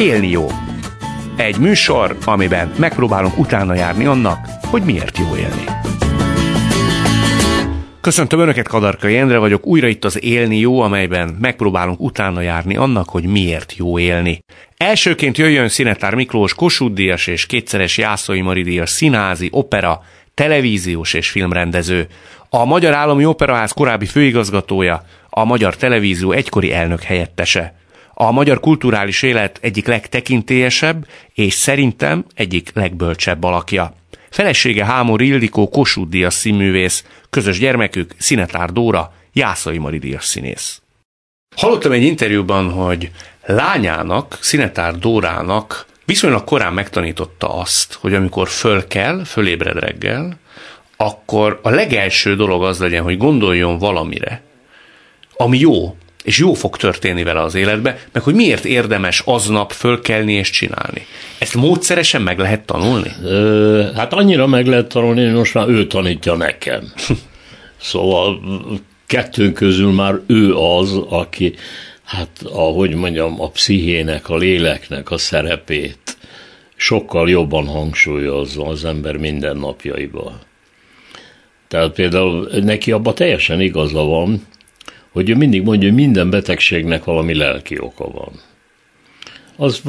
Élni jó. Egy műsor, amiben megpróbálunk utána járni annak, hogy miért jó élni. Köszöntöm Önöket, Kadarkai Endre vagyok, újra itt az Élni jó, amelyben megpróbálunk utána járni annak, hogy miért jó élni. Elsőként jöjjön Szinetár Miklós, Kossuth Díjas és kétszeres Jászai Mari Díjas színházi, opera, televíziós és filmrendező. A Magyar Állami Operaház korábbi főigazgatója, a Magyar Televízió egykori elnök helyettese. A magyar kulturális élet egyik legtekintélyesebb és szerintem egyik legbölcsebb alakja. Felesége Hámori Ildikó Kossuth Díjas színművész, közös gyermekük Szinetár Dóra, Jászai Mari Díjas színész. Hallottam egy interjúban, hogy lányának, Szinetár Dórának viszonylag korán megtanította azt, hogy amikor fölébred reggel, akkor a legelső dolog az legyen, hogy gondoljon valamire, ami jó, és jó fog történni vele az életbe, meg hogy miért érdemes aznap fölkelni és csinálni. Ezt módszeresen meg lehet tanulni? Hát annyira meg lehet tanulni, hogy most már ő tanítja nekem. Szóval kettőnk közül már ő az, aki, hát ahogy mondjam, a pszichének, a léleknek a szerepét sokkal jobban hangsúlyozza az ember mindennapjaiban. Tehát például neki abban teljesen igaza van, hogy ő mindig mondja, hogy minden betegségnek valami lelki oka van. Az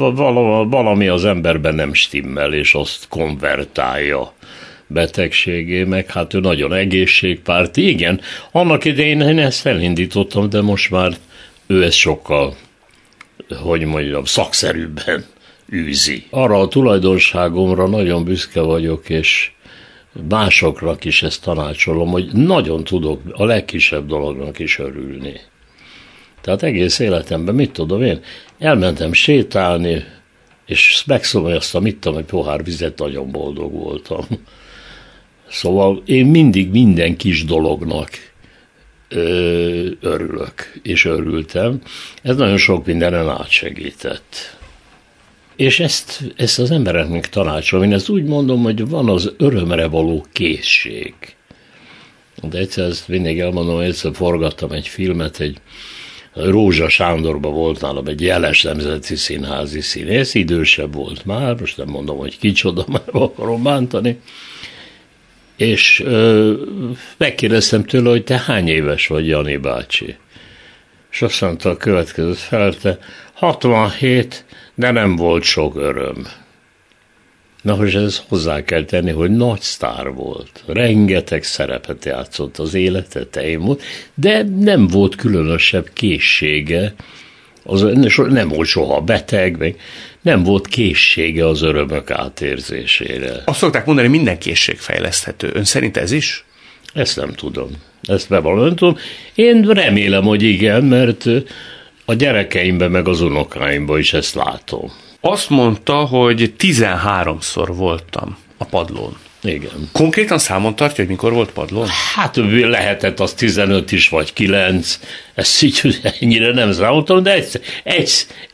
valami az emberben nem stimmel, és azt konvertálja betegségé, meg hát ő nagyon egészségpárti. Igen, annak idején én ezt elindítottam, de most már ő ezt sokkal, hogy mondjam, szakszerűbben űzi. Arra a tulajdonságomra nagyon büszke vagyok, és másoknak is ezt tanácsolom, hogy nagyon tudok a legkisebb dolognak is örülni. Tehát egész életemben, mit tudom én, elmentem sétálni, és megszomjaztam, ittam egy pohár vizet, nagyon boldog voltam. Szóval én mindig minden kis dolognak örülök, és örültem. Ez nagyon sok mindenen átsegített. És ezt az embereknek tanácsolom. Én ezt úgy mondom, hogy van az örömre való készség. De egyszer ezt mindig elmondom, hogy egyszer forgattam egy filmet, egy Rózsa Sándorban volt nálam egy jeles nemzeti színházi színész, idősebb volt már, most nem mondom, hogy kicsoda, már akarom bántani. És megkérdeztem tőle, hogy te hány éves vagy, Jani bácsi? És azt mondta, a következőt felelte, 67, de nem volt sok öröm. Na, hogy ez hozzá kell tenni, hogy nagy sztár volt. Rengeteg szerepet játszott az élete, de nem volt különösebb készsége, nem volt soha beteg, meg nem volt készsége az örömök átérzésére. Azt szokták mondani, minden készség fejleszthető. Ön szerint ez is? Ezt nem tudom. Ezt bevallom, tudom. Én remélem, hogy igen, mert a gyerekeimben meg az unokáimban is ezt látom. Azt mondta, hogy 13-szor voltam a padlón. Igen. Konkrétan számon tartja, hogy mikor volt padlón? Hát lehetett az 15 is, vagy 9. Ezt így ennyire nem számoltam, de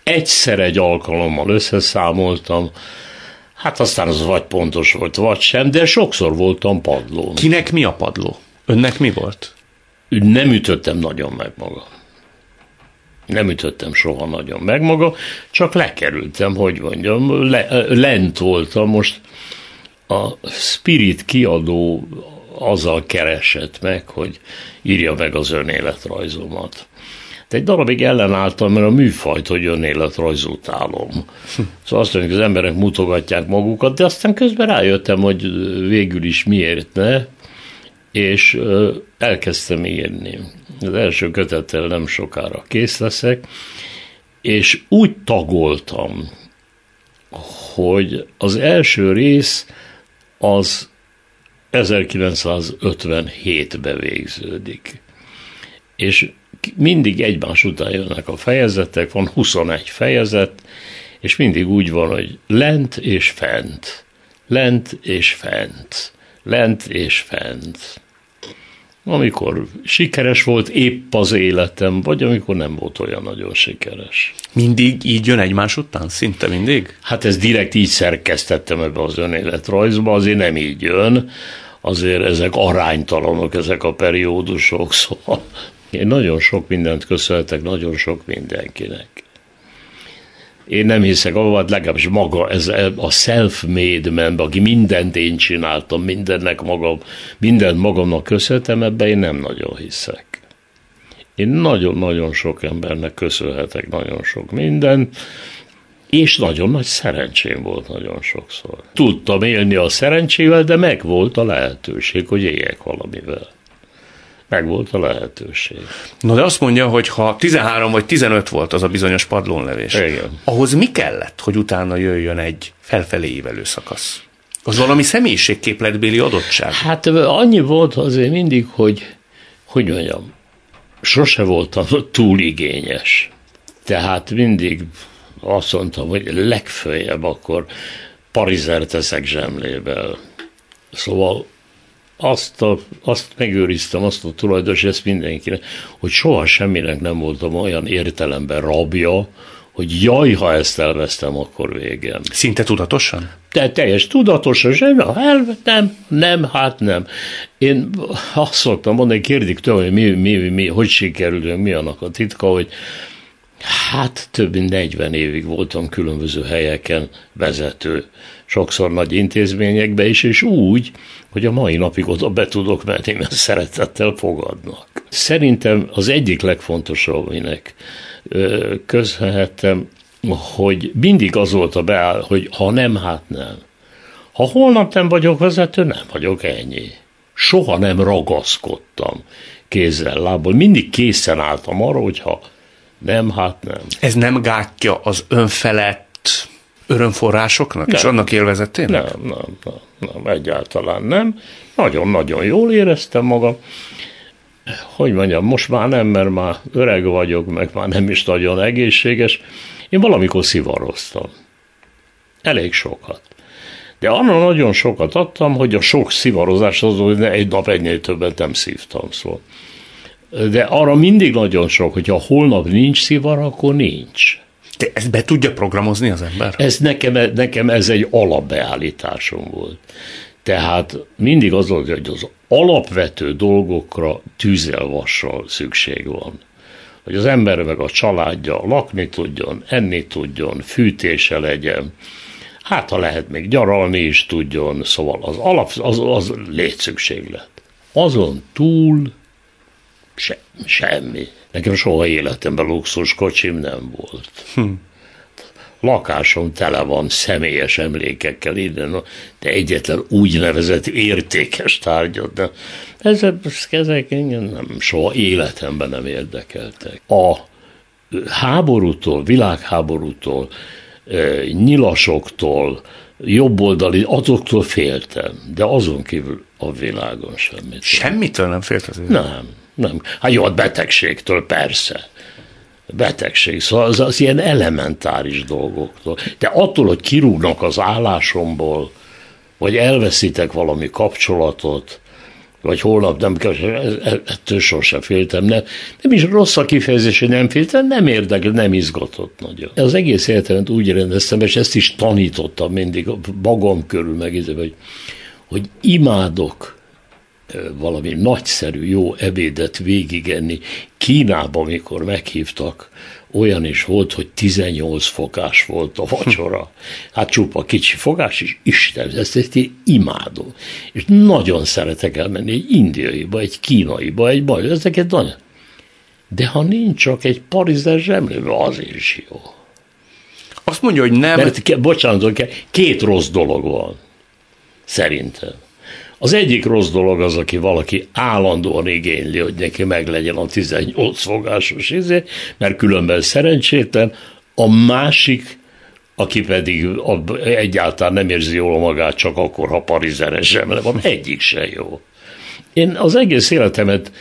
egyszer egy alkalommal összeszámoltam. Hát aztán az vagy pontos volt, vagy sem, de sokszor voltam padlón. Kinek mi a padló? Önnek mi volt? Nem ütöttem nagyon meg magam. Nem ütöttem soha nagyon meg magam, csak lekerültem, hogy mondjam, lent voltam. Most a Spirit kiadó azzal keresett meg, hogy írja meg az önéletrajzomat. De egy darabig ellenálltam, mert a műfajt, hogy önéletrajz utálom. Szóval azt mondjuk, az emberek mutogatják magukat, de aztán közben rájöttem, hogy végül is miért ne, és elkezdtem írni. Az első kötettel nem sokára kész leszek, és úgy tagoltam, hogy az első rész az 1957-ben végződik. És mindig egymás után jönnek a fejezetek, van 21 fejezet, és mindig úgy van, hogy lent és fent, lent és fent, lent és fent. Amikor sikeres volt épp az életem, vagy amikor nem volt olyan nagyon sikeres. Mindig így jön egymás után? Szinte mindig? Hát ez direkt így szerkesztettem ebbe az önéletrajzba, azért nem így jön, azért ezek aránytalanok, ezek a periódusok, szóval én nagyon sok mindent köszönhetek, nagyon sok mindenkinek. Én nem hiszek abban, legalábbis maga, ez a self-made man, aki mindent én csináltam, mindent magamnak köszönhetem, ebben én nem nagyon hiszek. Én nagyon-nagyon sok embernek köszönhetek nagyon sok mindent, és nagyon nagy szerencsém volt nagyon sokszor. Tudtam élni a szerencsével, de megvolt a lehetőség, hogy éljek valamivel. Megvolt a lehetőség. Na de azt mondja, hogy ha 13 vagy 15 volt az a bizonyos padlónlevés, igen, ahhoz mi kellett, hogy utána jöjjön egy felfelé ívelő szakasz? Az valami személyiségképletbéli adottság? Hát annyi volt azért mindig, hogy mondjam, sose voltam túl igényes. Tehát mindig azt mondtam, hogy legföljebb akkor parizert teszek zsemlével. Szóval azt megőriztem, azt a tulajdonos, ezt mindenkinek, hogy soha semminek nem voltam olyan értelemben rabja, hogy jaj, ha ezt elvesztem, akkor végem. Szinte tudatosan? De teljes tudatosan, nem. Én azt szoktam mondani, kérdik tőle, hogy mi hogy sikerült, mi annak a titka, hogy hát több mint 40 évig voltam különböző helyeken vezető, sokszor nagy intézményekbe is, és úgy, hogy a mai napig oda be tudok menni, mert szeretettel fogadnak. Szerintem az egyik legfontosabb, aminek köszönhettem, hogy mindig az volt a beáll, hogy ha nem, hát nem. Ha holnap nem vagyok vezető, nem vagyok, ennyi. Soha nem ragaszkodtam kézzel, lábbal. Mindig készen álltam arra, hogyha nem, hát nem. Ez nem gátja az önfelett örömforrásoknak és annak élvezetének? Nem, egyáltalán nem. Nagyon-nagyon jól éreztem magam. Hogy mondjam, most már nem, mert már öreg vagyok, meg már nem is nagyon egészséges. Én valamikor szivaroztam. Elég sokat. De annak nagyon sokat adtam, hogy a sok szivarozás az, hogy egy nap egynél többet nem szívtam, szóval. De arra mindig nagyon sok, hogyha holnap nincs szivar, akkor nincs. De ezt be tudja programozni az ember? Ez nekem ez egy alapbeállításom volt. Tehát mindig az volt, hogy az alapvető dolgokra tűzzel-vassal szükség van. Hogy az ember meg a családja lakni tudjon, enni tudjon, fűtése legyen. Hát, ha lehet, még gyaralni is tudjon. Szóval az alap, az létszükséglet. Azon túl semmi. Nekem soha életemben luxus kocsim nem volt. Lakásom tele van személyes emlékekkel innen, de egyetlen úgynevezett értékes tárgyat. De ezek engem nem, soha életemben nem érdekeltek. A háborútól, világháborútól, nyilasoktól, jobboldali, azoktól féltem, de azon kívül a világon semmit. Semmitől nem félt az világon? Nem. Hát jó, a betegségtől persze. Betegség, szóval az ilyen elementáris dolgoktól. De attól, hogy kirúgnak az állásomból, vagy elveszítek valami kapcsolatot, vagy holnap nem kell, ettől sosem féltem. Nem is rossz a kifejezés, hogy nem féltem, nem érdekel, nem izgatott nagyon. Az egész életemet úgy rendeztem, és ezt is tanítottam mindig magam körül megérzem, hogy imádok valami nagyszerű, jó ebédet végigenni. Kínában, amikor meghívtak, olyan is volt, hogy 18 fokás volt a vacsora. Hát csupa kicsi fogás, és Isten, ezt én imádom. És nagyon szeretek elmenni egy indiaiba, egy kínaiba, egy baj, ezeket nagyon. De ha nincs csak egy parizer zsemlő, az is jó. Azt mondja, hogy nem. Mert, bocsánat, két rossz dolog van, szerintem. Az egyik rossz dolog az, aki valaki állandóan igényli, hogy neki meglegyen a 18 fogásos izé, mert különben szerencsétlen, a másik, aki pedig egyáltalán nem érzi jól magát, csak akkor, ha parizeres zsemle van, egyik se jó. Én az egész életemet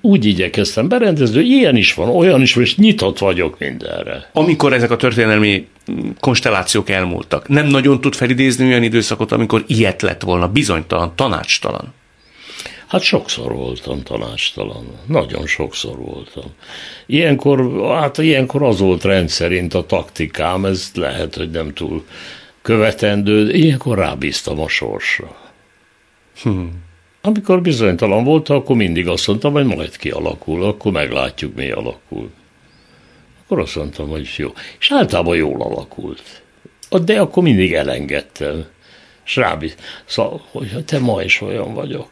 úgy igyekeztem berendezni, hogy ilyen is van, olyan is van, és nyitott vagyok mindenre. Amikor ezek a történelmi konstellációk elmúltak, nem nagyon tud felidézni olyan időszakot, amikor ilyet lett volna, bizonytalan, tanácstalan? Hát sokszor voltam tanácstalan, nagyon sokszor voltam. Ilyenkor az volt rendszerint a taktikám, ez lehet, hogy nem túl követendő, ilyenkor rábíztam a sorsra. Amikor bizonytalan volt, akkor mindig azt mondtam, hogy majd kialakul, akkor meglátjuk, mi alakul. akkor azt mondtam, hogy jó. És általában jól alakult. De akkor mindig elengedtem. És szóval, hogy te ma is olyan vagyok.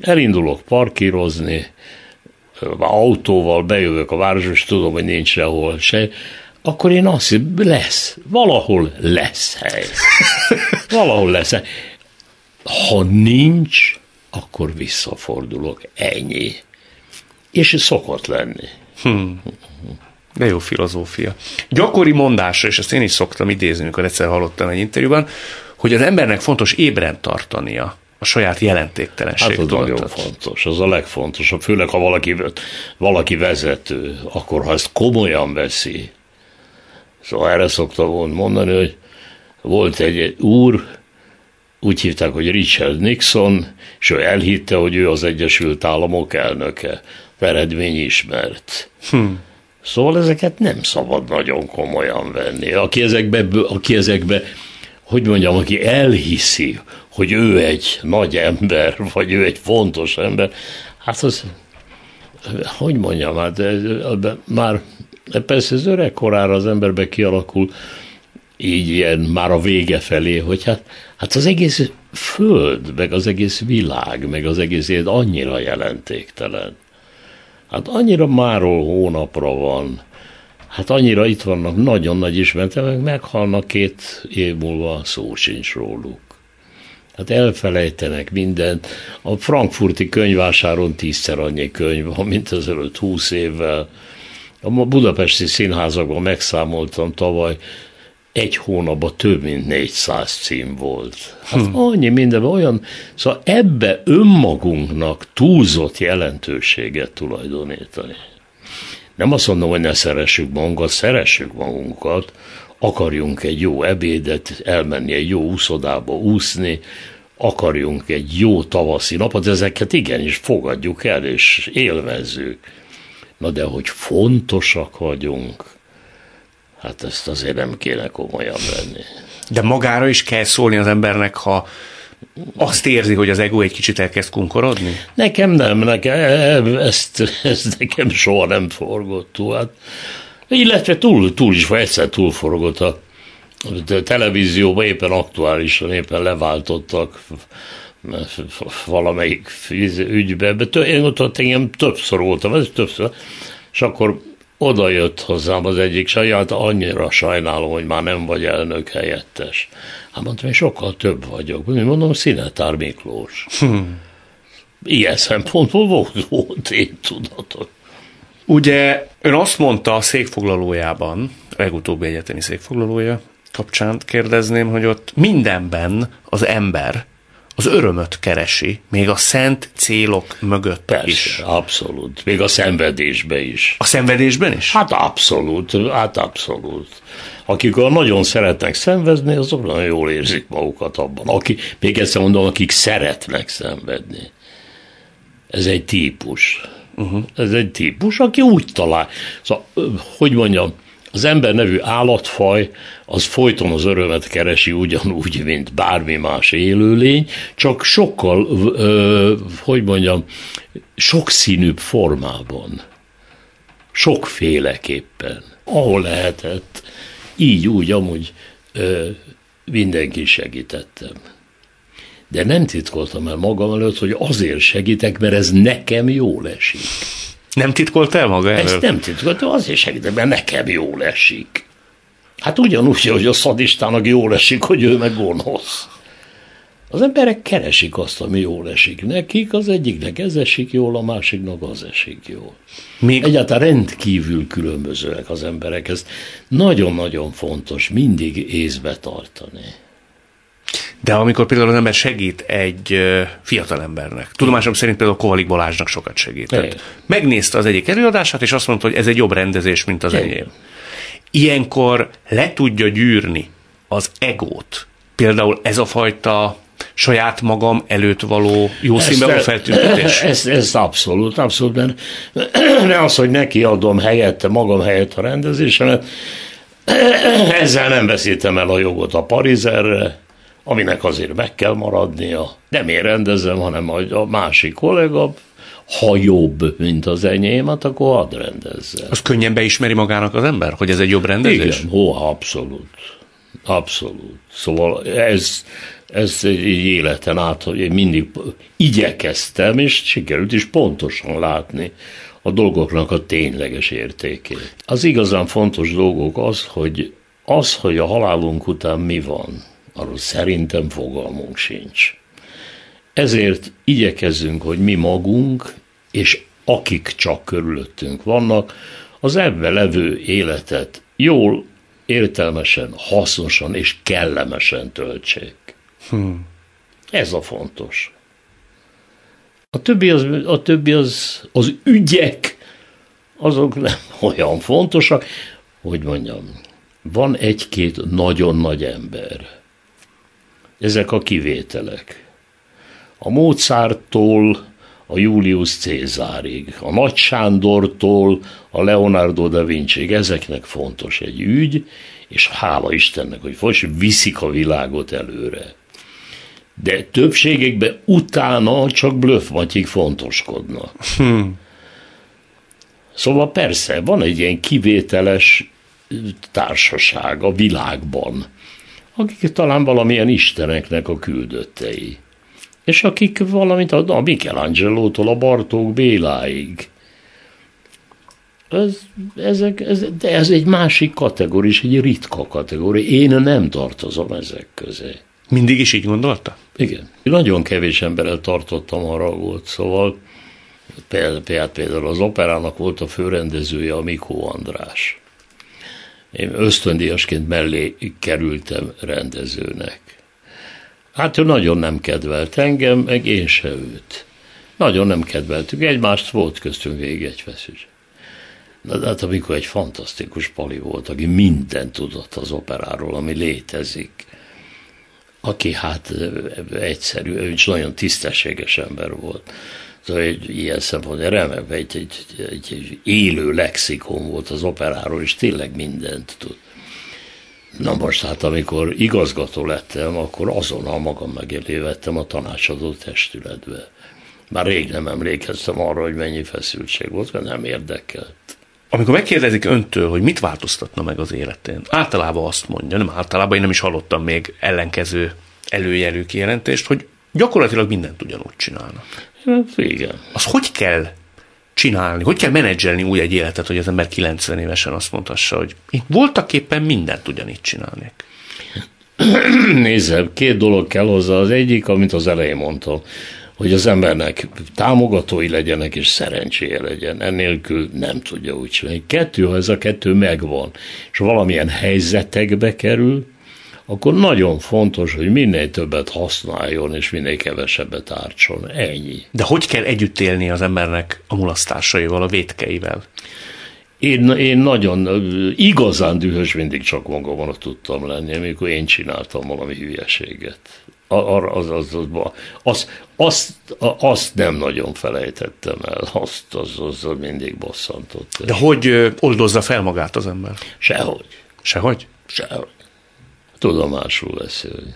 Elindulok parkírozni, autóval bejövök a városba, és tudom, hogy nincs sehol se. Akkor én azt hiszem, lesz. Valahol lesz hely. Valahol lesz hely. Ha nincs, akkor visszafordulok. Ennyi. És szokott lenni. De jó filozófia. Gyakori mondásra, és ezt én is szoktam idézni, amikor egyszer hallottam egy interjúban, hogy az embernek fontos ébren tartania a saját jelentéktelenségtől. Hát az nagyon fontos, az a legfontosabb, főleg ha valaki vezető, akkor ha ezt komolyan veszi. Szóval erre szoktam mondani, hogy volt egy úr, úgy hívták, hogy Richard Nixon, és ő elhitte, hogy ő az Egyesült Államok elnöke. Eredmény ismert. Szóval ezeket nem szabad nagyon komolyan venni. Aki ezekbe, hogy mondjam, aki elhiszi, hogy ő egy nagy ember, vagy ő egy fontos ember, hát az, hogy mondjam, hát már persze az öregkorára az emberbe kialakul így ilyen már a vége felé, hogy hát az egész föld, meg az egész világ, meg az egész élet annyira jelentéktelen. Hát annyira máról hónapra van, hát annyira itt vannak nagyon nagy ismertek, meghalnak 2 év múlva, szó sincs róluk. Hát elfelejtenek mindent. A frankfurti könyvásáron 10-szer annyi könyv van, mint ezelőtt 20 évvel. A budapesti színházakban megszámoltam tavaly, egy hónapban több mint 400 cím volt. Hát annyi mindenben olyan, szóval ebbe önmagunknak túlzott jelentőséget tulajdonítani. Nem azt mondom, hogy ne szeressük magunkat, akarjunk egy jó ebédet, elmenni egy jó úszodába úszni, akarjunk egy jó tavaszi napot, ezeket igenis fogadjuk el és élvezzük. Na de hogy fontosak vagyunk, hát ezt azért nem kéne komolyan venni. De magára is kell szólni az embernek, ha azt érzi, hogy az ego egy kicsit elkezd kunkorodni? Nekem nem, ez nekem soha nem forgott túl. Hát, illetve túl is, vagy egyszer túlforgott a televízióban, éppen aktuálisan, éppen leváltottak valamelyik ügybe. Én ott engem többször voltam, és akkor oda jött hozzám az egyik saját, annyira sajnálom, hogy már nem vagy elnök helyettes. Hát mondtam, hogy sokkal több vagyok. Mondom, Szinetár Miklós. Ilyen szempontból volt én tudatom. Ugye ön azt mondta a székfoglalójában, a legutóbbi egyetemi székfoglalója kapcsán kérdezném, hogy ott mindenben az ember az örömöt keresi, még a szent célok mögött. Persze, is. Abszolút. Még a szenvedésben is. A szenvedésben is? Hát abszolút. Akik nagyon szeretnek szenvedni, azok nagyon jól érzik magukat abban. Még egyszer mondom, akik szeretnek szenvedni. Ez egy típus. Ez egy típus, aki úgy talál. Szóval, hogy mondjam, az ember nevű állatfaj, az folyton az örömet keresi ugyanúgy, mint bármi más élőlény, csak sokkal, sokszínűbb formában, sokféleképpen, ahol lehetett, így, úgy, amúgy mindenki segítettem. De nem titkoltam el magam előtt, hogy azért segítek, mert ez nekem jól esik. Nem titkolt el maga előtt? Ezt nem titkoltam, azért segítek, mert nekem jól esik. Hát ugyanúgy, hogy a szadistának jól esik, hogy ő meg gonosz. Az emberek keresik azt, ami jól esik nekik, az egyiknek ez esik jól, a másiknak az esik jól. Még egyáltalán rendkívül különbözőek az emberek, ezt nagyon-nagyon fontos mindig észbe tartani. De amikor például az ember segít egy fiatalembernek, tudomásom szerint például Kovalik Balázsnak sokat segített. Megnézte az egyik előadását, és azt mondta, hogy ez egy jobb rendezés, mint az enyém. Ilyenkor le tudja gyűrni az egót. Például ez a fajta saját magam előtt való jó színben feltüntetés. Ez abszolút, mert ne az, hogy neki adom helyette, magam helyett a rendezésemet, ezzel nem veszítem el a jogot a Parizerre, aminek azért meg kell maradnia. Nem én rendezem, hanem a másik kollega, ha jobb, mint az enyémet, akkor hadd rendezze. Azt könnyen beismeri magának az ember, hogy ez egy jobb rendezés? Igen, abszolút. Abszolút. Szóval ez egy életen át, hogy én mindig igyekeztem, és sikerült is pontosan látni a dolgoknak a tényleges értékét. Az igazán fontos dolgok az, hogy a halálunk után mi van, arról szerintem fogalmunk sincs. Ezért igyekezzünk, hogy mi magunk, és akik csak körülöttünk vannak, az ebben levő életet jól, értelmesen, hasznosan és kellemesen töltsék. Ez a fontos. A többi az ügyek, azok nem olyan fontosak, hogy mondjam, van egy-két nagyon nagy ember. Ezek a kivételek. A Mozarttól a Julius Caesarig, a Nagy Sándortól a Leonardo da Vinciig, ezeknek fontos egy ügy, és hála Istennek, hogy viszik a világot előre. De többségekben utána csak blöffmatyig fontoskodnak. Szóval persze, van egy ilyen kivételes társaság a világban, akik talán valamilyen isteneknek a küldöttei. És akik valamint a Michelangelo-tól a Bartók Béláig. De ez egy másik kategória, és egy ritka kategória. Én nem tartozom ezek közé. Mindig is így gondolta? Igen. Nagyon kevés emberrel tartottam haragot, szóval például az operának volt a főrendezője a Mikó András. Én ösztöndíjasként mellé kerültem rendezőnek. Hát ő nagyon nem kedvelt engem, meg én se őt. Nagyon nem kedveltük egymást, volt köztünk végig egy feszültség. De hát amikor egy fantasztikus pali volt, aki mindent tudott az operáról, ami létezik, aki hát egyszerű, ő is nagyon tisztességes ember volt. Szóval egy ilyen szempontból remek, egy élő lexikon volt az operáról, és tényleg mindent tud. Na most hát, amikor igazgató lettem, akkor azonnal magam megélé vettem a tanácsadó testületbe. Már rég nem emlékeztem arra, hogy mennyi feszültség volt, mert nem érdekelt. Amikor megkérdezik öntől, hogy mit változtatna meg az életén, általában azt mondja, én nem is hallottam még ellenkező előjelű kijelentést, hogy gyakorlatilag mindent ugyanúgy csinálnak. Igen. Az hogy kell csinálni, hogy kell menedzselni úgy egy életet, hogy az ember 90 évesen azt mondhassa, hogy itt voltak éppen mindent ugyanígy csinálnék? Nézze, két dolog kell hozzá. Az egyik, amit az elején mondtam, hogy az embernek támogatói legyenek és szerencséje legyen. Ennélkül nem tudja úgy csinálni. Ha ez a kettő megvan, és valamilyen helyzetekbe kerül, akkor nagyon fontos, hogy minél többet használjon, és minél kevesebbet ártson. Ennyi. De hogy kell együtt élni az embernek a mulasztásaival, a vétkeivel? Én nagyon igazán dühös mindig csak magamra tudtam lenni, amikor én csináltam valami hülyeséget. Azt nem nagyon felejtettem el, azt mindig bosszantott. De hogy oldozza fel magát az ember? Sehogy. Sehogy? Sehogy. Tudomásul beszélni.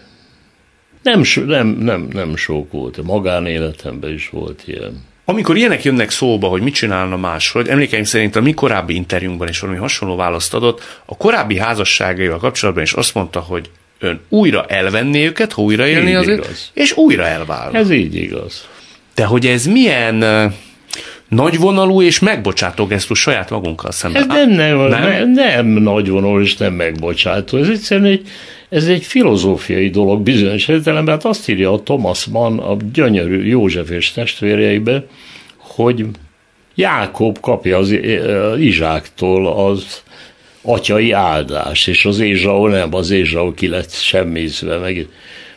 Nem sok volt, magánéletemben is volt ilyen. Amikor ilyenek jönnek szóba, hogy mit csinálna máshogy, emlékeim szerint a mi korábbi interjúnkban is valami hasonló választ adott, a korábbi házasságaival kapcsolatban is azt mondta, hogy ön újra elvenné őket, ha újra élné azért, és újra elválna. Ez így igaz. De hogy ez milyen nagyvonalú és megbocsátó gesztus saját magunkkal szemben. Ez nem nagyvonalú és nem megbocsátó. Ez egyszerűen ez egy filozófiai dolog bizonyos értelemben. Hát azt írja a Thomas Mann a gyönyörű József és testvéreibe, hogy Jákob kapja az Izsáktól az atyai áldást, és az Ézsau ki lett semmizve meg.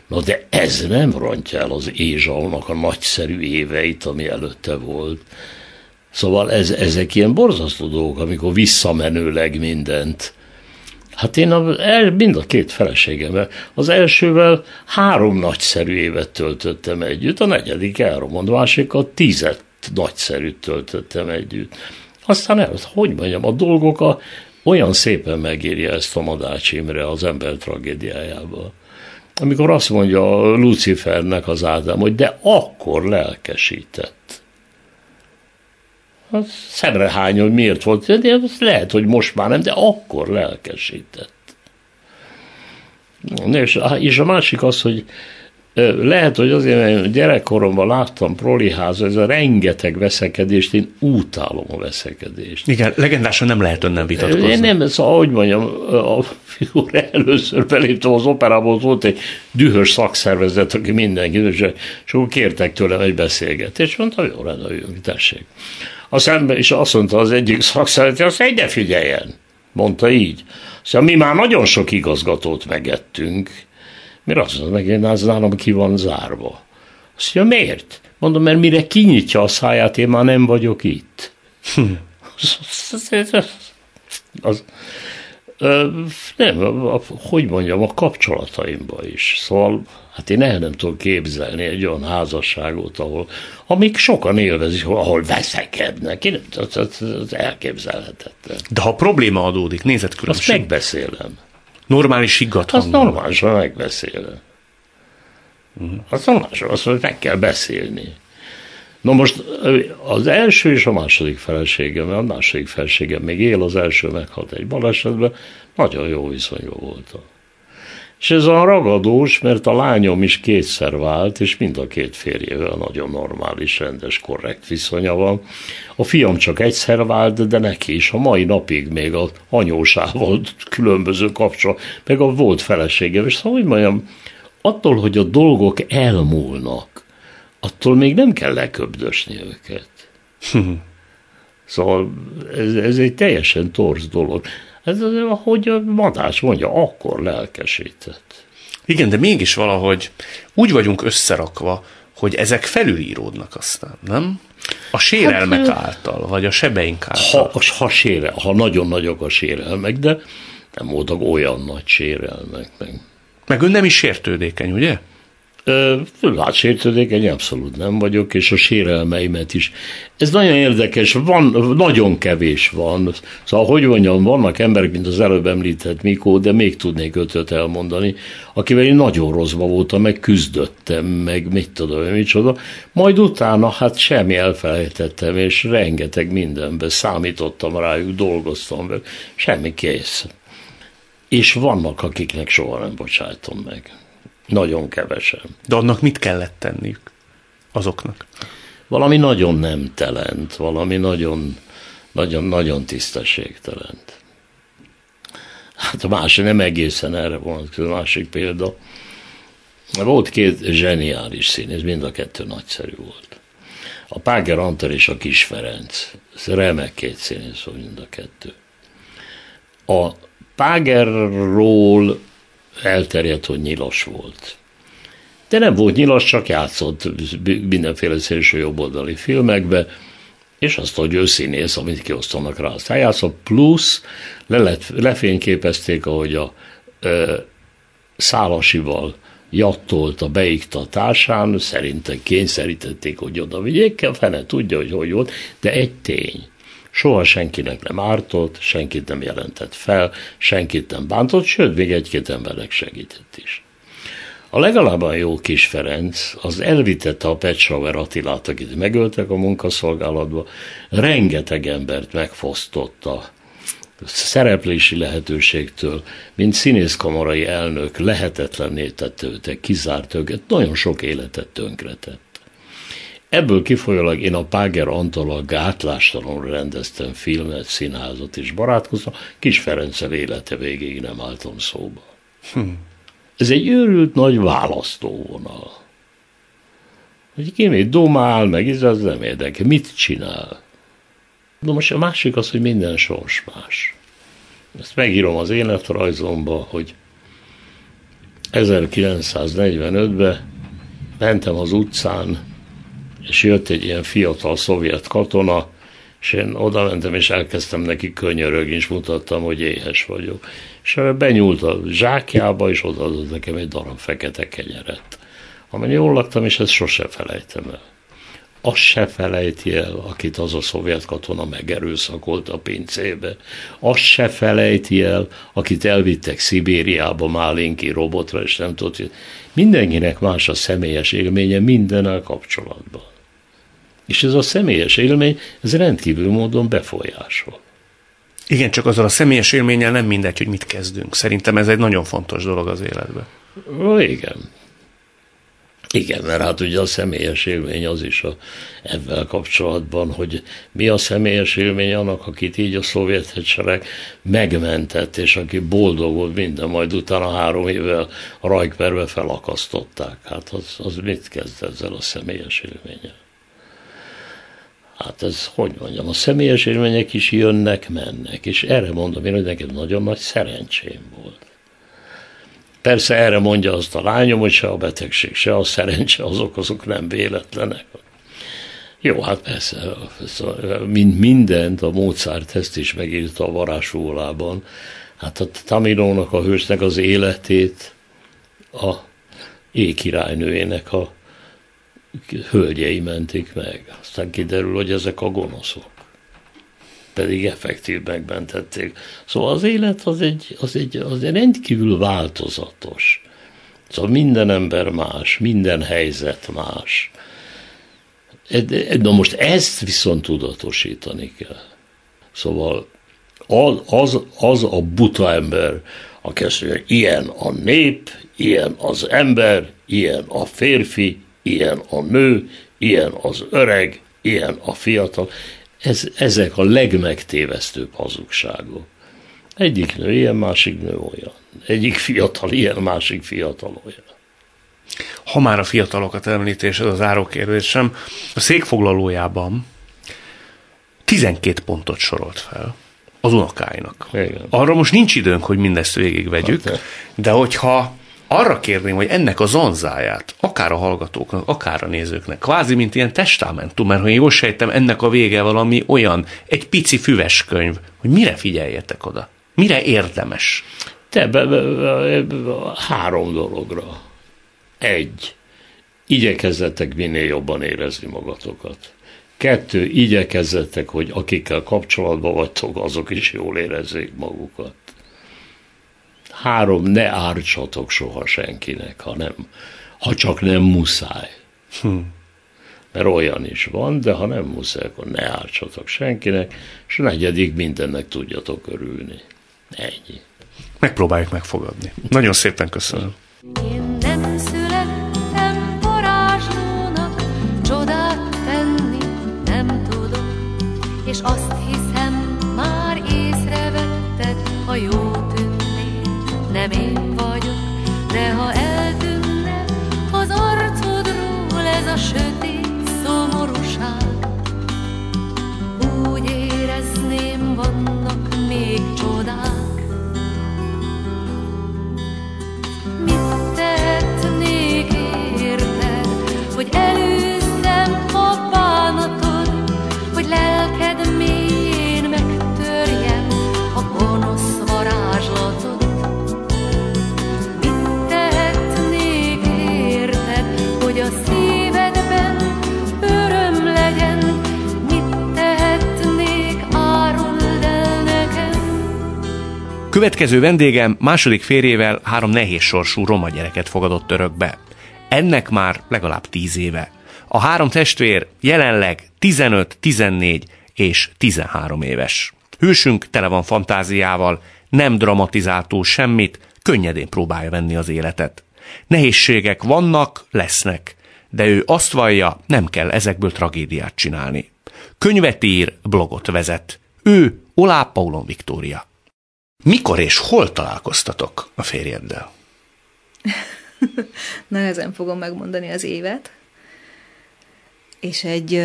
Na de ez nem rontja el az Ézsaunak a nagyszerű éveit, ami előtte volt. Szóval ezek ilyen borzasztó dolgok, amikor visszamenőleg mindent. Hát én mind a két feleségemmel, az elsővel 3 nagyszerű évet töltöttem együtt, a negyedik elromond, másikkal 10 nagyszerűt töltöttem együtt. Aztán a dolgok olyan szépen megírja ezt a Madách Imre az Ember tragédiájában. Amikor azt mondja Lucifernek az Ádám, hogy de akkor lelkesített. az szemrehány, hogy miért volt, az lehet, hogy most már nem, de akkor lelkesített. És a másik az, hogy lehet, hogy azért, mert gyerekkoromban láttam proliházba, ez a rengeteg veszekedést, én utálom a veszekedést. Igen, legendásan nem lehet önnel vitatkozni. Én nem, szóval, ahogy mondjam, a fiúra először beléptem az operából, volt egy dühös szakszervezet, aki mindenki, és akkor kértek tőlem egy beszélgetést, és mondtam, jó, rendeljünk, tessék. Aztán, és azt mondta az egyik szakszervezet, azt egyre figyeljen, mondta így. Szóval mi már nagyon sok igazgatót megettünk, mire azt mondom, hogy az nálam ki van zárva. Azt mondja, miért? Mondom, mert mire kinyitja a száját, én már nem vagyok itt. Hogy mondjam, a kapcsolataimban is. Szóval, hát én el nem tudom képzelni egy olyan házasságot, ahol, amik sokan élvezik, ahol veszekednek. Én ez elképzelhetetlen. De ha probléma adódik, nézetkülönbség. Azt megbeszélem. Normális higgadtan. Azt normálisan megbeszélem. Azt normálisan, azt mondja, meg kell beszélni. Na most az első és a második feleségem, a második feleségem még él, az első meghalt egy balesetben, nagyon jó viszonyú voltam. És ez a ragadós, mert a lányom is kétszer vált, és mind a két férjével nagyon normális, rendes, korrekt viszonya van. A fiam csak egyszer vált, de neki is a mai napig még az anyósával különböző kapcsolat, meg a volt felesége. És szóval, hogy mondjam, attól, hogy a dolgok elmúlnak, attól még nem kell leköbdösni őket. Szóval ez egy teljesen torz dolog. Ez az, ahogy a Madách mondja, akkor lelkesített. Igen, de mégis valahogy úgy vagyunk összerakva, hogy ezek felülíródnak aztán, nem? A sérelmek által, vagy a sebeink által. Ha nagyon nagyok a sérelmek, de nem voltak olyan nagy sérelmek. Meg ön nem is sértődékeny, ugye? Hát sértődékeny abszolút nem vagyok, és a sérelmeimet is. Ez nagyon érdekes, nagyon kevés van. Szóval, hogy mondjam, vannak emberek, mint az előbb említett Mikó, de még tudnék ötöt elmondani, akivel én nagyon rosszba voltam, meg küzdöttem, meg mit tudom, micsoda. Majd utána hát semmi elfelejtettem, és rengeteg mindenben számítottam rájuk, dolgoztam vele, semmi kész. És vannak, akiknek soha nem bocsájtom meg. Nagyon kevesen. De annak mit kellett tenniük azoknak? Valami nagyon nemtelent, valami nagyon, nagyon, nagyon tisztességtelent. Hát a másik nem egészen erre vonatkozó, a másik példa. Volt két zseniális színész, mind a kettő nagyszerű volt. A Páger Antal és a Kis Ferenc. Ez remek két színész volt mind a kettő. A Págerról elterjedt, hogy nyilas volt. De nem volt nyilas, csak játszott mindenféle szélső jobboldali filmekbe, és azt, hogy ő színész, amit kiosztanak rá, aztán játszott, plusz lefényképezték, ahogy a szálasival jattolt a beiktatásán, szerintem kényszerítették, hogy oda vigyék, fene tudja, hogy volt, de egy tény. Soha senkinek nem ártott, senkit nem jelentett fel, senkit nem bántott, sőt, még egy-két embernek segített is. A legalább jó Kis Ferenc az elvitette a Petschauer Attilát, akit megöltek a munkaszolgálatba, rengeteg embert megfosztott a szereplési lehetőségtől, mint színészkamarai elnök lehetetlenné tette őt, kizárt őket, nagyon sok életet tönkretett. Ebből kifolyólag én a Páger Antallal gátlástalanul rendeztem filmet, színházat és barátkoztam, Kis Ferenccel élete végéig nem álltam szóba. Ez egy őrült nagy választóvonal. Hogy kimét domál, meg ez nem érdekel, mit csinál? De most a másik az, hogy minden sors más. Ezt megírom az életrajzomba, hogy 1945-ben mentem az utcán, és jött egy ilyen fiatal szovjet katona, és én oda mentem, és elkezdtem neki könyörögni, és mutattam, hogy éhes vagyok. És benyúlt a zsákjába, és odaadott nekem egy darab fekete kenyeret, amin jól laktam, és ezt sose felejtem el. Azt se felejti el, akit az a szovjet katona megerőszakolt a pincébe. Azt se felejti el, akit elvittek Szibériába Málinki robotra, és nem tudott. Mindenkinek más a személyes élménye mindennel kapcsolatban. És ez a személyes élmény, ez rendkívül módon befolyásol. Igen, csak azzal a személyes élménnyel nem mindegy, hogy mit kezdünk. Szerintem ez egy nagyon fontos dolog az életben. Igen. Igen, mert hát ugye a személyes élmény az is ebben kapcsolatban, hogy mi a személyes élmény annak, akit így a szovjet hadsereg megmentett, és aki boldog volt minden, majd utána 3 évvel a Rajk-perbe felakasztották. Hát az mit kezd ezzel a személyes élménnyel? Hát ez, hogy mondjam, a személyes élmények is jönnek, mennek, és erre mondom én, hogy nekem nagyon nagy szerencsém volt. Persze erre mondja azt a lányom, hogy se a betegség, se a szerencse, azok nem véletlenek. Jó, hát persze, mint mindent, a Mozart ezt is megírta a Varázsfúvolában. Hát a Taminónak, a hősnek az életét a Éj királynőjének a hölgyei mentik meg. Aztán kiderül, hogy ezek a gonoszok. Pedig effektív megmentették. Szóval az élet az egy rendkívül változatos. Szóval minden ember más, minden helyzet más. Na most ezt viszont tudatosítani kell. Szóval az a buta ember, aki azt mondja, ilyen a nép, ilyen az ember, ilyen a férfi, ilyen a nő, ilyen az öreg, ilyen a fiatal. Ezek a legmegtévesztőbb hazugságok. Egyik nő ilyen, másik nő olyan. Egyik fiatal ilyen, másik fiatal olyan. Ha már a fiatalokat említés, ez a záró kérdésem. A székfoglalójában 12 pontot sorolt fel az unokáinak. Igen. Arra most nincs időnk, hogy mindezt végigvegyük, hát, de hogyha arra kérném, hogy ennek a zanzáját, akár a hallgatóknak, akár a nézőknek, kvázi mint ilyen testamentum, mert ha én jól sejtem, ennek a vége valami olyan, egy pici füves könyv, hogy mire figyeljetek oda? Mire érdemes? Három dologra. 1. Igyekezzetek minél jobban érezni magatokat. 2. Igyekezzetek, hogy akikkel kapcsolatban vagytok, azok is jól érezzék magukat. 3. Ne ártsatok soha senkinek, ha csak nem muszáj. Mert olyan is van, de ha nem muszáj, akkor ne ártsatok senkinek, és 4. mindennek tudjatok örülni. Ennyi. Megpróbáljuk megfogadni. Nagyon szépen köszönöm. Én nem születtem varázslónak, csodát tenni nem tudok, és azt hiszem, már észrevetted a jó. Nem én vagyok, de ha eltűnne az arcodról ez a sötét szomorúság, úgy érezném, vannak még csodák. Mit tehetnék érted, hogy elűzzem a bánatod, hogy lelked mélyén megtörjem a gonosz varázslatot. Következő vendégem második férjével 3 nehéz sorsú roma gyereket fogadott örökbe. Ennek már legalább 10 éve. A 3 testvér jelenleg 15, 14 és 13 éves. Hősünk tele van fantáziával, nem dramatizál túl semmit, könnyedén próbálja venni az életet. Nehézségek vannak, lesznek, de ő azt vallja, nem kell ezekből tragédiát csinálni. Könyvet ír, blogot vezet. Ő Oláh-Paulon Viktória. Mikor és hol találkoztatok a férjeddel? Nehezen fogom megmondani az évet. És egy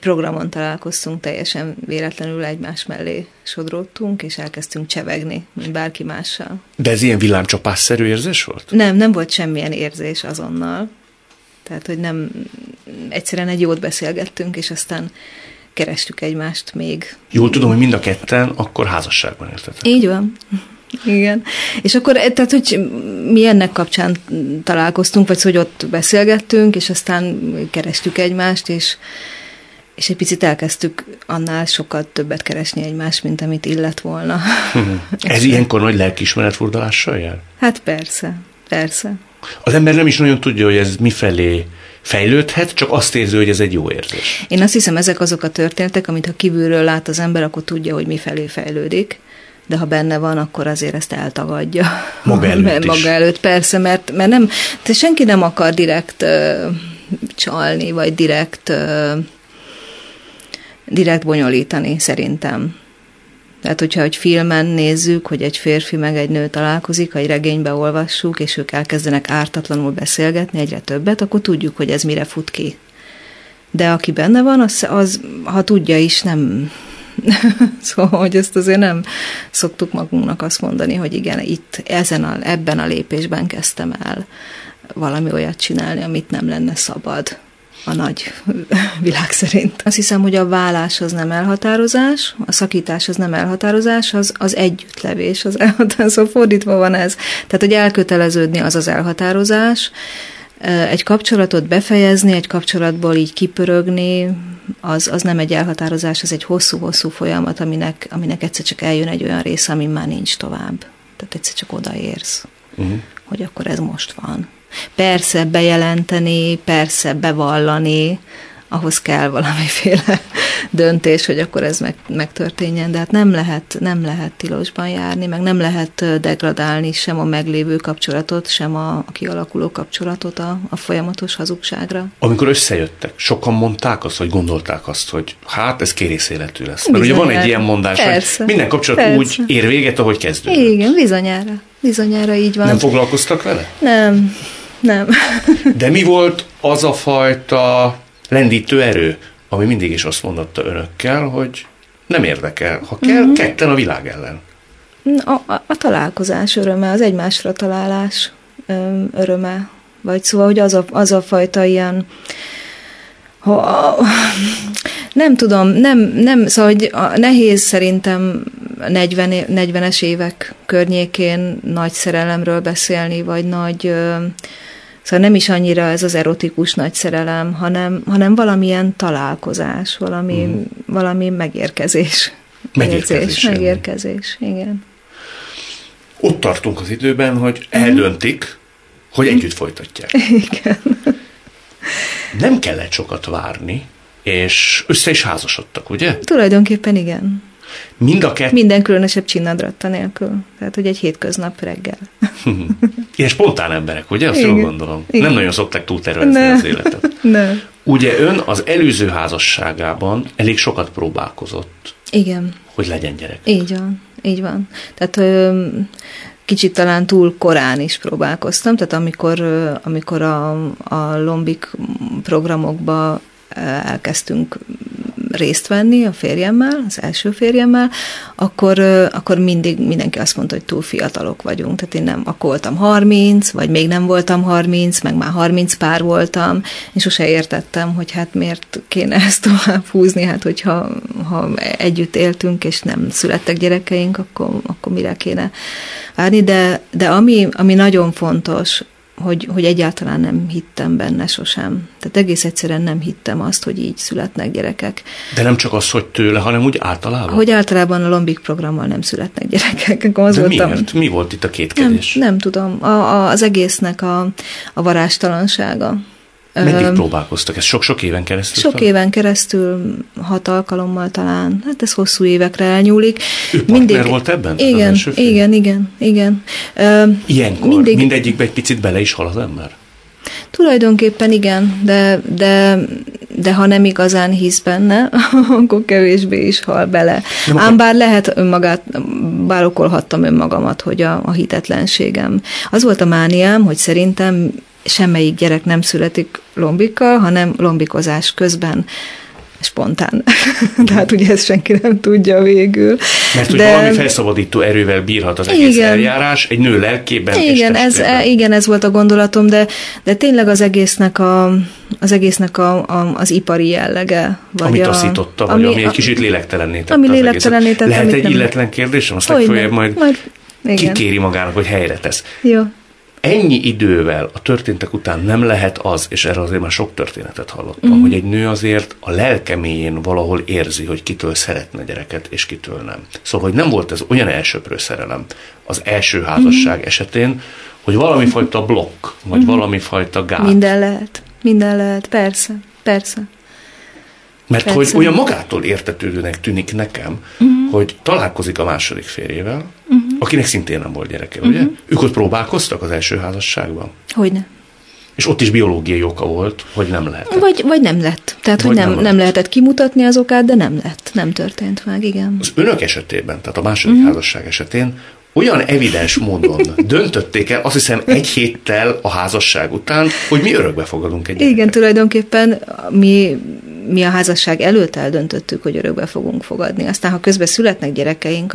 programon találkoztunk, teljesen véletlenül egymás mellé sodródtunk, és elkezdtünk csevegni, mint bárki mással. De ez ilyen villámcsapásszerű érzés volt? Nem volt semmilyen érzés azonnal. Tehát, hogy nem, egyszerűen egy jót beszélgettünk, és aztán kerestük egymást még. Jól tudom, hogy mind a ketten akkor házasságban éltetek. Így van. Igen. És akkor, tehát, hogy mi ennek kapcsán találkoztunk, vagy hogy ott beszélgettünk, és aztán kerestük egymást, és egy picit elkezdtük annál sokkal többet keresni egymást, mint amit illett volna. Ez ilyenkor nagy lelkiismeret-furdalással jár? Hát persze. Az ember nem is nagyon tudja, hogy ez mifelé fejlődhet, csak azt érzi, hogy ez egy jó érzés. Én azt hiszem, ezek azok a történetek, amit ha kívülről lát az ember, akkor tudja, hogy mifelé fejlődik, de ha benne van, akkor azért ezt eltagadja. Maga előtt persze, mert nem, senki nem akar direkt csalni, vagy direkt bonyolítani, szerintem. Tehát, hogyha egy filmen nézzük, hogy egy férfi meg egy nő találkozik, ha egy regénybe olvassuk, és ők elkezdenek ártatlanul beszélgetni egyre többet, akkor tudjuk, hogy ez mire fut ki. De aki benne van, az ha tudja is, nem... Szóval, hogy ezt azért nem szoktuk magunknak azt mondani, hogy igen, itt ebben a lépésben kezdtem el valami olyat csinálni, amit nem lenne szabad a nagy világ szerint. Azt hiszem, hogy a válás az nem elhatározás, a szakítás az nem elhatározás, az együttlevés, az elhatározás, szóval fordítva van ez. Tehát, hogy elköteleződni az elhatározás, egy kapcsolatot befejezni, egy kapcsolatból így kipörögni, az nem egy elhatározás, az egy hosszú-hosszú folyamat, aminek egyszer csak eljön egy olyan része, amin már nincs tovább. Tehát egyszer csak odaérsz, hogy akkor ez most van. Persze bejelenteni, persze bevallani, ahhoz kell valamiféle döntés, hogy akkor ez megtörténjen, de hát nem lehet tilosban járni, meg nem lehet degradálni sem a meglévő kapcsolatot, sem a kialakuló kapcsolatot a folyamatos hazugságra. Amikor összejöttek, sokan mondták azt, vagy gondolták azt, hogy hát ez kérész életű lesz. Mert ugye van egy ilyen mondás, persze, hogy minden kapcsolat úgy ér véget, ahogy kezdődött. Igen, bizonyára így van. Nem foglalkoztak vele? Nem. De mi volt az a fajta lendítő erő, ami mindig is azt mondatta önökkel, hogy nem érdekel, ha kell, ketten a világ ellen. A találkozás öröme, az egymásra találás öröme. Vagy szóval, hogy az a fajta ilyen... Nem tudom, nem, szóval, hogy nehéz szerintem 40-es évek környékén nagy szerelemről beszélni, vagy nagy... Szóval nem is annyira ez az erotikus nagy szerelem, hanem valamilyen találkozás, valami megérkezés. Megérkezés, igen. Ott tartunk az időben, hogy eldöntik, hogy együtt folytatják. Igen. Nem kellett sokat várni, és össze is házasodtak, ugye? Tulajdonképpen igen. Minden különösebb csinnadratta nélkül. Tehát, hogy egy hétköznap reggel. Ilyen spontán emberek, ugye? Azt jól gondolom. Igen. Nem nagyon szokták túltervezni az életet. Nem. Ugye ön az előző házasságában elég sokat próbálkozott. Igen. Hogy legyen gyerek. Így van. Tehát kicsit talán túl korán is próbálkoztam. Tehát amikor a lombik programokba elkezdtünk részt venni a férjemmel, az első férjemmel, akkor mindig mindenki azt mondta, hogy túl fiatalok vagyunk. Tehát én nem, akkor voltam 30, vagy még nem voltam 30, meg már 30 pár voltam, és sose értettem, hogy hát miért kéne ezt tovább húzni, hát hogyha együtt éltünk, és nem születtek gyerekeink, akkor mire kéne várni. De ami nagyon fontos, hogy egyáltalán nem hittem benne sosem. Tehát egész egyszerűen nem hittem azt, hogy így születnek gyerekek. De nem csak az, hogy tőle, hanem úgy általában? Hogy általában a Lombik programmal nem születnek gyerekek. De miért? Mi volt itt a kétkedés? Nem tudom. Az egésznek a varázstalansága. Meddig próbálkoztak? Ez sok-sok éven keresztül? Éven keresztül, 6 alkalommal talán. Hát ez hosszú évekre elnyúlik. Ő partner volt ebben? Igen. Ilyenkor mindegyikbe egy picit bele is hal az ember? Tulajdonképpen igen, de ha nem igazán hisz benne, akkor kevésbé is hal bele. Ám bár bár okolhattam önmagamat, hogy a hitetlenségem. Az volt a mániám, hogy szerintem semmelyik gyerek nem születik lombikkal, hanem lombikozás közben spontán. De hát ugye ezt senki nem tudja végül. Mert hogy valami felszabadító erővel bírhat az egész eljárás, egy nő lelkében és testvérben. Igen, ez volt a gondolatom, de tényleg az egésznek az ipari jellege. Ami taszította, vagy ami egy kicsit lélektelené tette az egészet. Lehet egy illetlen kérdésem? Azt legfeljebb majd kikéri magának, hogy helyre tesz. Jó. Ennyi idővel a történtek után nem lehet az, és erre azért már sok történetet hallottam, hogy egy nő azért a lelke mélyén valahol érzi, hogy kitől szeretne gyereket, és kitől nem. Szóval, hogy nem volt ez olyan elsöprő szerelem az első házasság esetén, hogy valami fajta blokk, vagy valami fajta gát. Minden lehet. Minden lehet, persze, persze. Mert persze. Hogy olyan magától értetődőnek tűnik nekem, uh-huh. hogy találkozik a második férjével, uh-huh. akinek szintén nem volt gyereke, uh-huh. ugye? Ők ott próbálkoztak az első házasságban? Hogyne. És ott is biológiai oka volt, hogy nem lehetett. Vagy nem lett. Tehát, vagy hogy nem lehetett kimutatni az okát, de nem lett. Nem történt meg, igen. Az önök esetében, tehát a második uh-huh. házasság esetén olyan evidens módon döntötték el, azt hiszem egy héttel a házasság után, hogy mi örökbe fogadunk egy gyereket. Igen, tulajdonképpen mi a házasság előtt eldöntöttük, hogy örökbe fogunk fogadni. Aztán, ha közben születnek gyerekeink,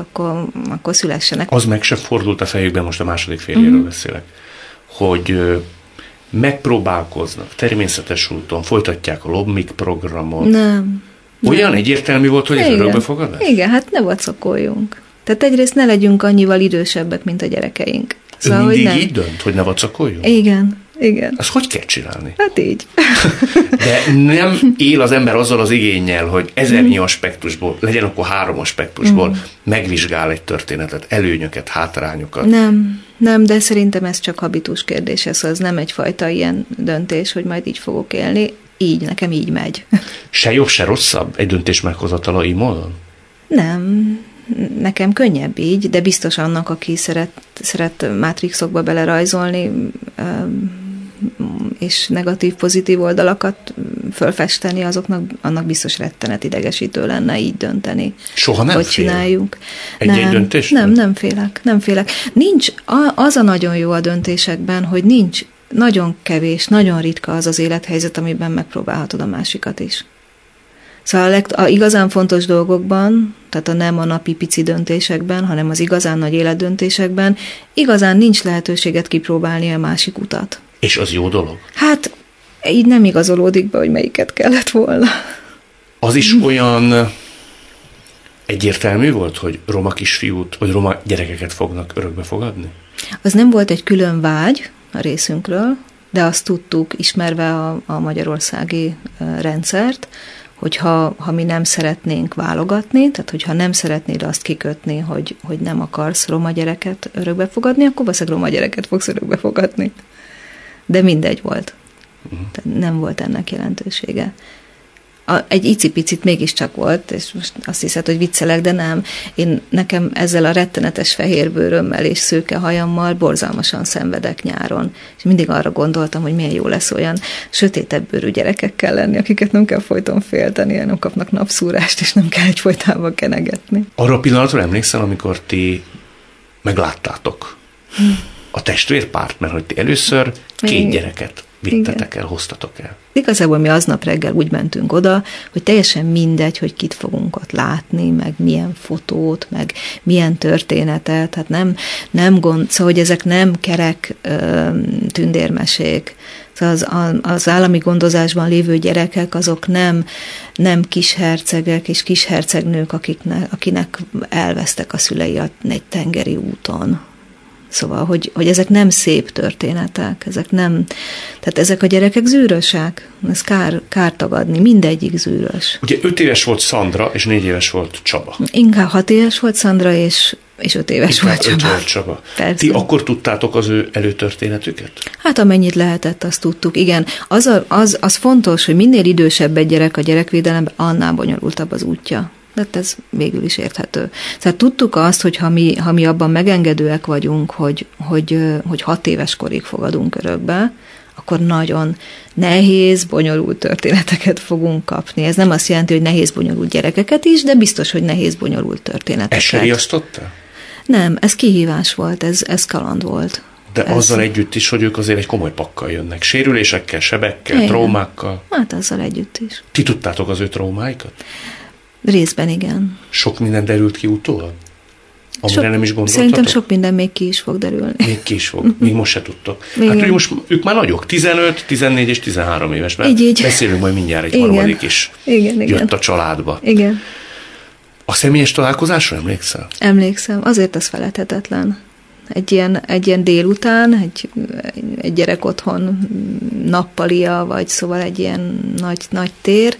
akkor szülessenek. Az meg se fordult a fejükben, most a második férjéről uh-huh. beszélek, hogy megpróbálkoznak, természetes úton folytatják a lobbik programot. Nem. Olyan egyértelmű volt, hogy ez örökbe fogadás? Igen, hát ne vacakoljunk. Tehát egyrészt ne legyünk annyival idősebbek, mint a gyerekeink. Szóval, ön mindig hogy nem. Így dönt, hogy ne vacakoljunk? Igen, igen. Azt hogy kell csinálni? Hát így. De nem él az ember azzal az igénnyel, hogy ezernyi aspektusból, legyen akkor 3 aspektusból, megvizsgál egy történetet, előnyöket, hátrányokat. Nem, de szerintem ez csak habitus kérdés, ez az nem egyfajta ilyen döntés, hogy majd így fogok élni. Így, nekem így megy. Se jobb, se rosszabb egy döntés meghozatala így módon? Nem, nekem könnyebb így, de biztos annak, aki szeret mátrixokba belerajzolni, és negatív-pozitív oldalakat fölfesteni, annak biztos rettenet idegesítő lenne így dönteni. Soha nem csináljuk. Egy-egy döntés? Nem félek. Nincs, az a nagyon jó a döntésekben, hogy nincs, nagyon kevés, nagyon ritka az az élethelyzet, amiben megpróbálhatod a másikat is. Szóval a igazán fontos dolgokban, tehát nem a napi pici döntésekben, hanem az igazán nagy életdöntésekben igazán nincs lehetőséget kipróbálni a másik utat. És az jó dolog? Hát így nem igazolódik be, hogy melyiket kellett volna. Az is olyan egyértelmű volt, hogy roma kisfiút, vagy roma gyerekeket fognak örökbe fogadni? Az nem volt egy külön vágy a részünkről, de azt tudtuk, ismerve a magyarországi rendszert, hogy ha mi nem szeretnénk válogatni, tehát hogyha nem szeretnéd azt kikötni, hogy nem akarsz roma gyereket örökbe fogadni, akkor valószínűleg roma gyereket fogsz örökbe fogadni. De mindegy volt. Tehát nem volt ennek jelentősége. Egy icipicit mégiscsak volt, és most azt hiszed, hogy viccelek, de nem. Nekem ezzel a rettenetes fehér bőrömmel és szőke hajammal borzalmasan szenvedek nyáron. És mindig arra gondoltam, hogy milyen jó lesz olyan sötétebb bőrű gyerekekkel lenni, akiket nem kell folyton félteni, nem kapnak napszúrást, és nem kell egyfolytában kenegetni. Arra a pillanatra emlékszel, amikor ti megláttátok a testvérpárt, mert hogy ti először 2 gyereket vittetek el, hoztatok el. Igazából mi aznap reggel úgy mentünk oda, hogy teljesen mindegy, hogy kit fogunk ott látni, meg milyen fotót, meg milyen történetet, hát szóval, hogy ezek nem kerek tündérmesék. Szóval az állami gondozásban lévő gyerekek, azok nem kishercegek és kishercegnők, akinek elvesztek a szülei egy tengeri úton. Szóval, hogy ezek nem szép történetek, tehát ezek a gyerekek zűrösek, ez kár tagadni, mindegyik zűrös. Ugye 5 éves volt Szandra, és 4 éves volt Csaba. Inkább 6 éves volt Szandra, és 5 éves volt Csaba. 5 volt Csaba. Persze. Ti akkor tudtátok az ő előtörténetüket? Hát amennyit lehetett, azt tudtuk, igen. Az fontos, hogy minél idősebb egy gyerek a gyerekvédelemben, annál bonyolultabb az útja. De ez végül is érthető. Szóval tudtuk azt, hogy ha mi abban megengedőek vagyunk, hogy 6 éves korig fogadunk örökbe, akkor nagyon nehéz, bonyolult történeteket fogunk kapni. Ez nem azt jelenti, hogy nehéz, bonyolult gyerekeket is, de biztos, hogy nehéz, bonyolult történeteket. Ez se riasztotta? Nem, ez kihívás volt, ez kaland volt. De azzal együtt is, hogy ők azért egy komoly pakkal jönnek. Sérülésekkel, sebekkel, igen. Traumákkal. Hát azzal együtt is. Ti tudtátok az ő traumáikat? Részben igen. Sok minden derült ki utólag? Amire nem is gondoltatok? Szerintem sok minden még ki is fog derülni. Még ki is fog. Még most se tudtok. Igen. Hát most ők már nagyok. 15, 14 és 13 éves. Így. Beszélünk majd mindjárt egy harmadik is. Igen. Jött a családba. Igen. A személyes találkozásra emlékszel? Emlékszem. Azért ez feledhetetlen. Egy ilyen délután, egy gyerek otthon nappalia, vagy szóval egy ilyen nagy tér.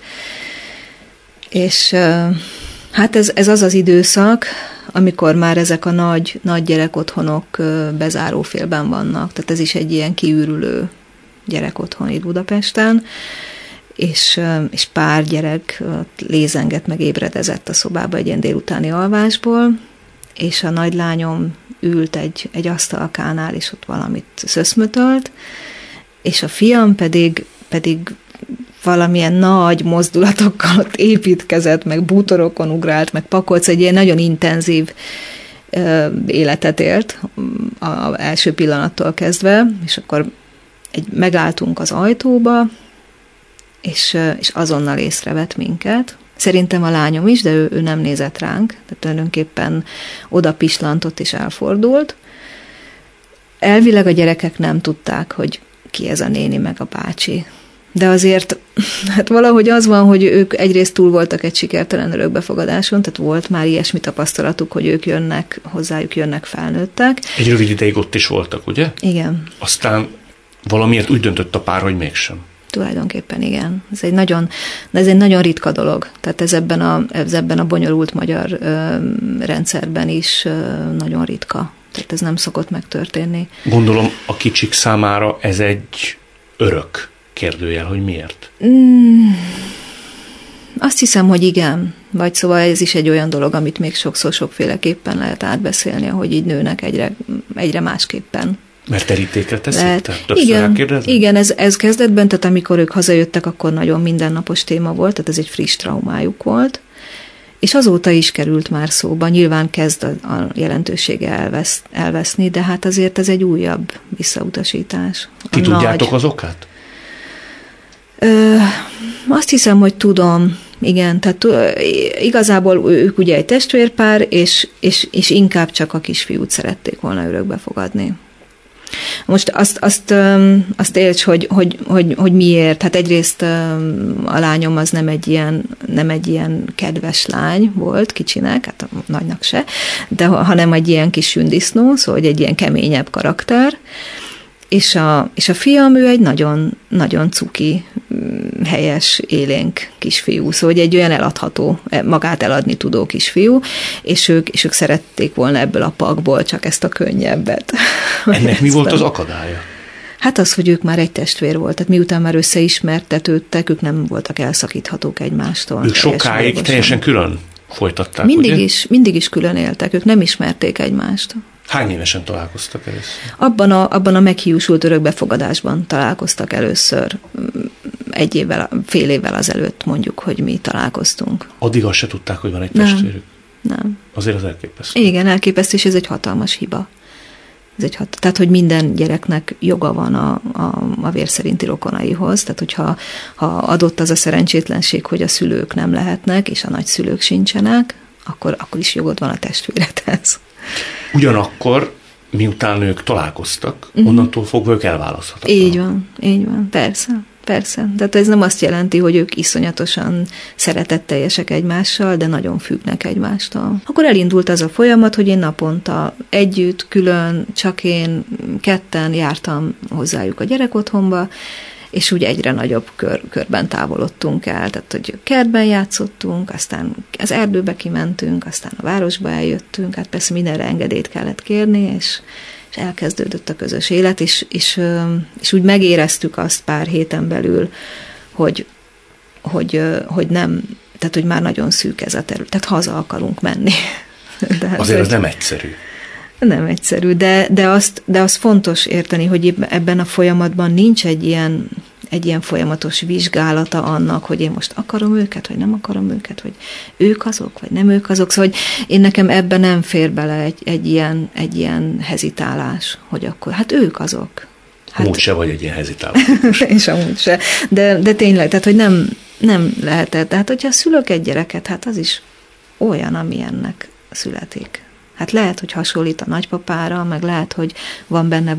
És hát ez az az időszak, amikor már ezek a nagy gyerekotthonok bezárófélben vannak, tehát ez is egy ilyen kiürülő gyerek otthon itt Budapesten, és pár gyerek lézengett, meg ébredezett a szobába egy ilyen délutáni alvásból, és a nagylányom ült egy asztalkánál, és ott valamit szöszmötölt, és a fiam pedig valamilyen nagy mozdulatokkal ott építkezett, meg bútorokon ugrált, meg pakolc, egy ilyen nagyon intenzív életet élt az első pillanattól kezdve, és akkor megálltunk az ajtóba, és azonnal észrevett minket. Szerintem a lányom is, de ő nem nézett ránk, tehát tulajdonképpen oda pislantott és elfordult. Elvileg a gyerekek nem tudták, hogy ki ez a néni meg a bácsi. De azért hát valahogy az van, hogy ők egyrészt túl voltak egy sikertelen örökbefogadáson, tehát volt már ilyesmi tapasztalatuk, hogy ők jönnek, hozzájuk jönnek felnőttek. Egy rövid ideig ott is voltak, ugye? Igen. Aztán valamiért úgy döntött a pár, hogy mégsem. Tulajdonképpen igen. Ez egy nagyon ritka dolog. Tehát ez ebben a bonyolult magyar rendszerben is nagyon ritka. Tehát ez nem szokott megtörténni. Gondolom a kicsik számára ez egy örök kérdőjel, hogy miért? Azt hiszem, hogy igen. Vagy szóval ez is egy olyan dolog, amit még sokszor sokféleképpen lehet átbeszélni, ahogy így nőnek egyre másképpen. Mert terítékre teszik? Igen, ez kezdetben, tehát amikor ők hazajöttek, akkor nagyon mindennapos téma volt, tehát ez egy friss traumájuk volt, és azóta is került már szóba, nyilván kezd a jelentősége elveszni, de hát azért ez egy újabb visszautasítás. Tudjátok az okát? Azt hiszem, hogy tudom, igen, tehát igazából ők ugye egy testvérpár, és inkább csak a kisfiút szerették volna örökbe fogadni. Most azt érts, hogy miért. Hát egyrészt a lányom az nem egy ilyen kedves lány volt kicsinek, hát a nagynak se, de hanem egy ilyen kis sündisznó, szóval egy ilyen keményebb karakter. És a fiam, ő egy nagyon, nagyon cuki, helyes, élénk kisfiú, szóval egy olyan eladható, magát eladni tudó kisfiú, és ők szerették volna ebből a pakból csak ezt a könnyebbet. Ennek mi volt az akadálya? Hát az, hogy ők már egy testvér volt, tehát miután már összeismertetődtek, ők nem voltak elszakíthatók egymástól. Ők sokáig teljesen külön folytatták, Mindig is külön éltek, ők nem ismerték egymást. Hány évesen találkoztak először? Abban a meghiúsult örökbefogadásban találkoztak először, fél évvel azelőtt mondjuk, hogy mi találkoztunk. Addig azt se tudták, hogy van egy testvérük? Nem. Azért az elképesztő. Igen, elképesztő, és ez egy hatalmas hiba. Tehát, hogy minden gyereknek joga van a vér szerinti rokonaihoz, tehát hogyha adott az a szerencsétlenség, hogy a szülők nem lehetnek, és a nagyszülők sincsenek, akkor is jogod van a testvéredhez. Ugyanakkor, miután ők találkoztak, onnantól fogva ők elválaszthatatlan. Így van, persze. Tehát ez nem azt jelenti, hogy ők iszonyatosan szeretetteljesek egymással, de nagyon függnek egymástól. Akkor elindult az a folyamat, hogy én naponta együtt, külön, csak én, ketten jártam hozzájuk a gyerekotthonba, és úgy egyre nagyobb körben távolodtunk el, tehát hogy kertben játszottunk, aztán az erdőbe kimentünk, aztán a városba eljöttünk, hát persze mindenre engedélyt kellett kérni, és elkezdődött a közös élet, és úgy megéreztük azt pár héten belül, hogy nem, tehát hogy már nagyon szűk ez a terület, tehát haza akarunk menni. Azért az nem egyszerű. Nem egyszerű, de azt fontos érteni, hogy ebben a folyamatban nincs egy ilyen folyamatos vizsgálata annak, hogy én most akarom őket, vagy nem akarom őket, vagy ők azok, vagy nem ők azok. Szóval én nekem ebben nem fér bele egy ilyen hezitálás, hogy akkor, hát ők azok. Hát, amúgy se vagy egy ilyen hezitálás. És amúgy se. De tényleg, tehát hogy nem lehetett. Tehát hogyha szülök egy gyereket, hát az is olyan, ami ennek születik. Hát lehet, hogy hasonlít a nagypapára, meg lehet, hogy van benne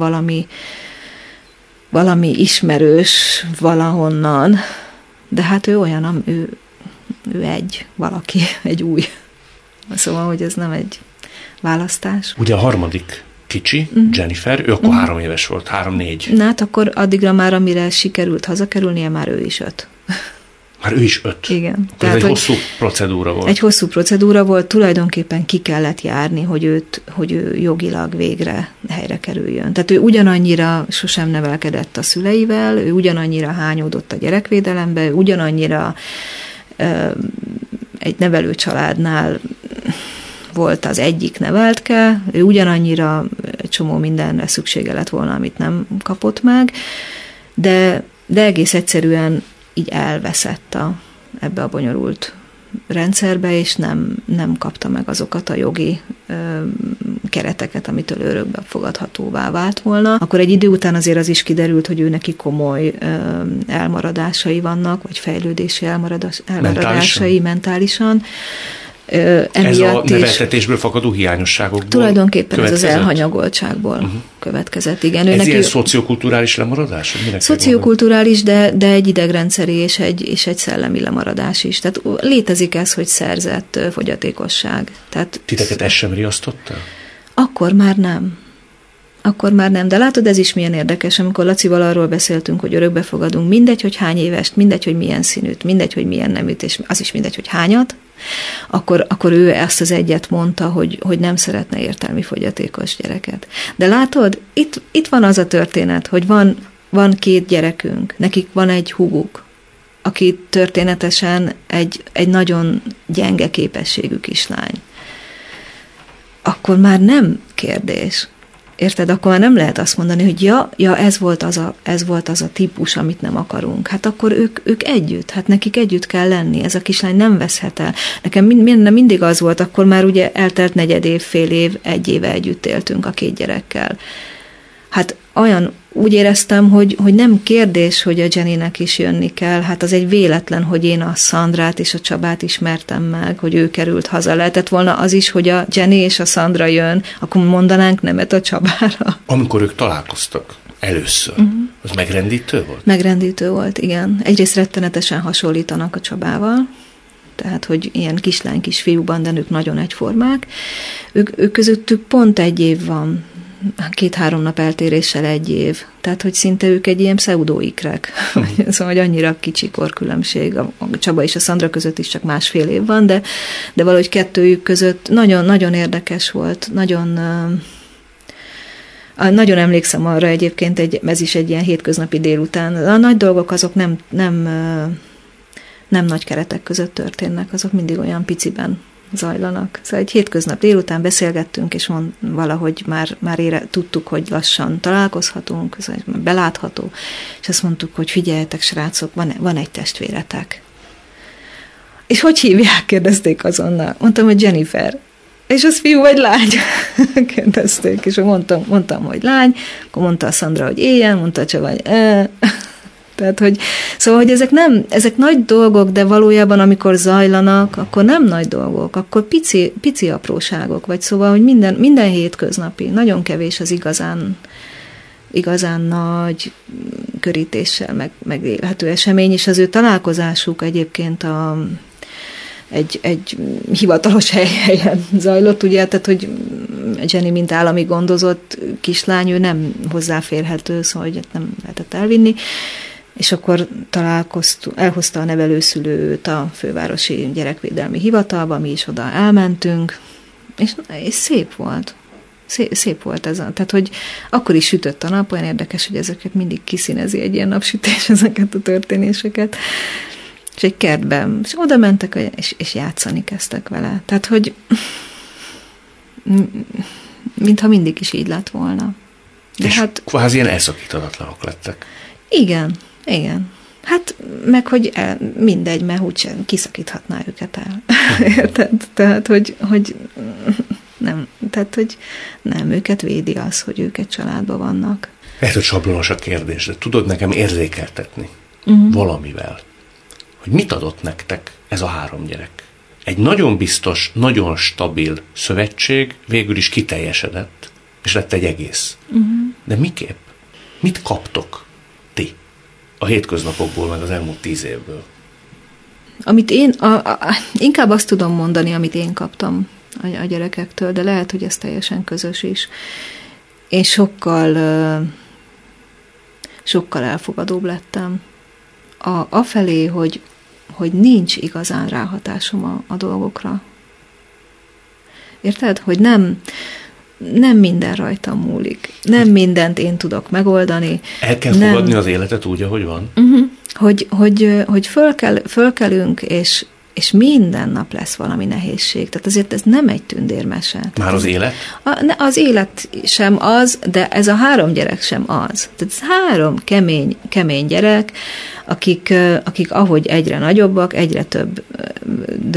valami ismerős valahonnan, de hát ő olyan, ő egy valaki, egy új. Szóval, hogy ez nem egy választás. Ugye a harmadik kicsi, Jennifer, ő akkor 3 éves volt, 3-4. Na hát akkor addigra már, amire sikerült hazakerülnie, már ő is 5. Már ő is 5. Igen. Tehát ez egy hosszú procedúra volt. Egy hosszú procedúra volt, tulajdonképpen ki kellett járni, hogy ő jogilag végre helyre kerüljön. Tehát ő ugyanannyira sosem nevelkedett a szüleivel, ő ugyanannyira hányódott a gyerekvédelembe, ugyanannyira egy nevelőcsaládnál volt az egyik neveltke, ő ugyanannyira egy csomó mindenre szüksége lett volna, amit nem kapott meg, de egész egyszerűen így elveszett ebbe a bonyolult rendszerbe, és nem kapta meg azokat a jogi kereteket, amitől örökbe fogadhatóvá vált volna. Akkor egy idő után azért az is kiderült, hogy ő neki komoly elmaradásai vannak, vagy fejlődési elmaradásai mentálisan. Ez a neveltetésből fakadó hiányosságokból tulajdonképpen következett? Ez az elhanyagoltságból következett, igen. Ez ilyen szociokulturális lemaradás? Szociokulturális, de egy idegrendszeri és egy szellemi lemaradás is. Tehát létezik ez, hogy szerzett fogyatékosság. Tehát titeket ez sem riasztotta? Akkor már nem, de látod, ez is milyen érdekes, amikor Lacival arról beszéltünk, hogy örökbefogadunk, mindegy, hogy hány évest, mindegy, hogy milyen színűt, mindegy, hogy milyen neműt, és az is mindegy, hogy hányat, akkor ő ezt az egyet mondta, hogy nem szeretne értelmi fogyatékos gyereket. De látod, itt van az a történet, hogy van két gyerekünk, nekik van egy húguk, aki történetesen egy nagyon gyenge képességű kislány. Akkor már nem kérdés. Érted? Akkor már nem lehet azt mondani, hogy ja, ez volt az a típus, amit nem akarunk. Hát akkor ők együtt, hát nekik együtt kell lenni, ez a kislány nem veszhet el. Nekem mindig az volt, akkor már ugye eltelt negyed év, fél év, egy éve együtt éltünk a két gyerekkel. Hát olyan, úgy éreztem, hogy nem kérdés, hogy a Jennynek is jönni kell, hát az egy véletlen, hogy én a Szandrát és a Csabát ismertem meg, hogy ő került haza. Lehetett volna az is, hogy a Jenny és a Szandra jön, akkor mondanánk nemet a Csabára. Amikor ők találkoztak először, az megrendítő volt? Megrendítő volt, igen. Egyrészt rettenetesen hasonlítanak a Csabával, tehát, hogy ilyen kislány, kisfiúban, de ők nagyon egyformák. Ők közöttük pont egy év van, 2-3 nap eltéréssel egy év. Tehát, hogy szinte ők egy ilyen pseudo-ikrek. Szóval, hogy annyira kicsi korkülönbség. A Csaba és a Szandra között is csak 1,5 év van, de valahogy kettőjük között nagyon-nagyon érdekes volt. Nagyon emlékszem arra egyébként, ez is egy ilyen hétköznapi délután. A nagy dolgok azok nem nagy keretek között történnek, azok mindig olyan piciben zajlanak. Szóval egy hétköznap délután beszélgettünk, és valahogy már tudtuk, hogy lassan találkozhatunk, szóval belátható, és azt mondtuk, hogy figyeljetek, srácok, van egy testvéretek. És hogy hívják? Kérdezték azonnal. Mondtam, hogy Jennifer. És az fiú vagy lány? Kérdezték, és mondtam, hogy lány, akkor mondta a Szandra, hogy éjjel, mondta a Csaba, hogy Tehát, hogy, szóval, hogy ezek nagy dolgok, de valójában, amikor zajlanak, akkor nem nagy dolgok, akkor pici apróságok, vagy szóval, hogy minden hétköznapi, nagyon kevés az igazán nagy körítéssel megélhető esemény, és az ő találkozásuk egyébként egy hivatalos helyen zajlott, ugye, tehát, hogy Jenny, mint állami gondozott kislány, ő nem hozzáférhető, szóval, hogy nem lehetett elvinni, és akkor elhozta a nevelőszülőt a fővárosi gyerekvédelmi hivatalba, mi is oda elmentünk, és szép volt. Szép volt ez. Tehát, hogy akkor is sütött a nap, olyan érdekes, hogy ezeket mindig kiszínezi egy ilyen napsütés, ezeket a történéseket. És egy kertben, és oda mentek, és játszani kezdtek vele. Tehát, hogy mintha mindig is így lett volna. De és hát kvázi ilyen elszakítatlanok lettek. Igen. Hát, meg hogy mindegy, mert úgyse kiszakíthatná őket el. Érted? Tehát, hogy nem, tehát, hogy nem, őket védi az, hogy ők egy családban vannak. Lehet, hogy sablonos a kérdés, de tudod nekem érzékeltetni valamivel, hogy mit adott nektek ez a 3 gyerek? Egy nagyon biztos, nagyon stabil szövetség végül is kiteljesedett, és lett egy egész. De miképp? Mit kaptok ti a hétköznapokból, meg az elmúlt 10 évből? Amit én, inkább azt tudom mondani, amit én kaptam a gyerekektől, de lehet, hogy ez teljesen közös is. Én sokkal elfogadóbb lettem afelé, hogy nincs igazán ráhatásom a dolgokra. Érted? Hogy nem... nem minden rajtam múlik. Nem mindent én tudok megoldani. El kell fogadni az életet úgy, ahogy van. Uh-huh. Hogy fölkelünk, és minden nap lesz valami nehézség. Tehát azért ez nem egy tündérmese. Már az élet? Az élet sem az, de ez a 3 gyerek sem az. Tehát ez 3 kemény gyerek, akik ahogy egyre nagyobbak, egyre több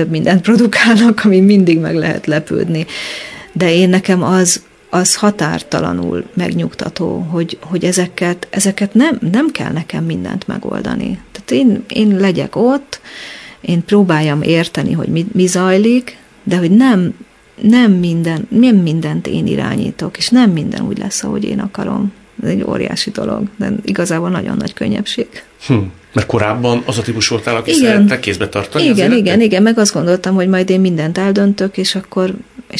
mindent produkálnak, ami mindig meg lehet lepődni. De én nekem az határtalanul megnyugtató, hogy ezeket nem kell nekem mindent megoldani. Tehát én legyek ott, én próbáljam érteni, hogy mi zajlik, de hogy nem mindent én irányítok, és nem minden úgy lesz, ahogy én akarom. Ez egy óriási dolog, de igazából nagyon nagy könnyebbség. Mert korábban az a típus voltál, aki szerette kézbe tartani az életet? Igen, meg azt gondoltam, hogy majd én mindent eldöntök, és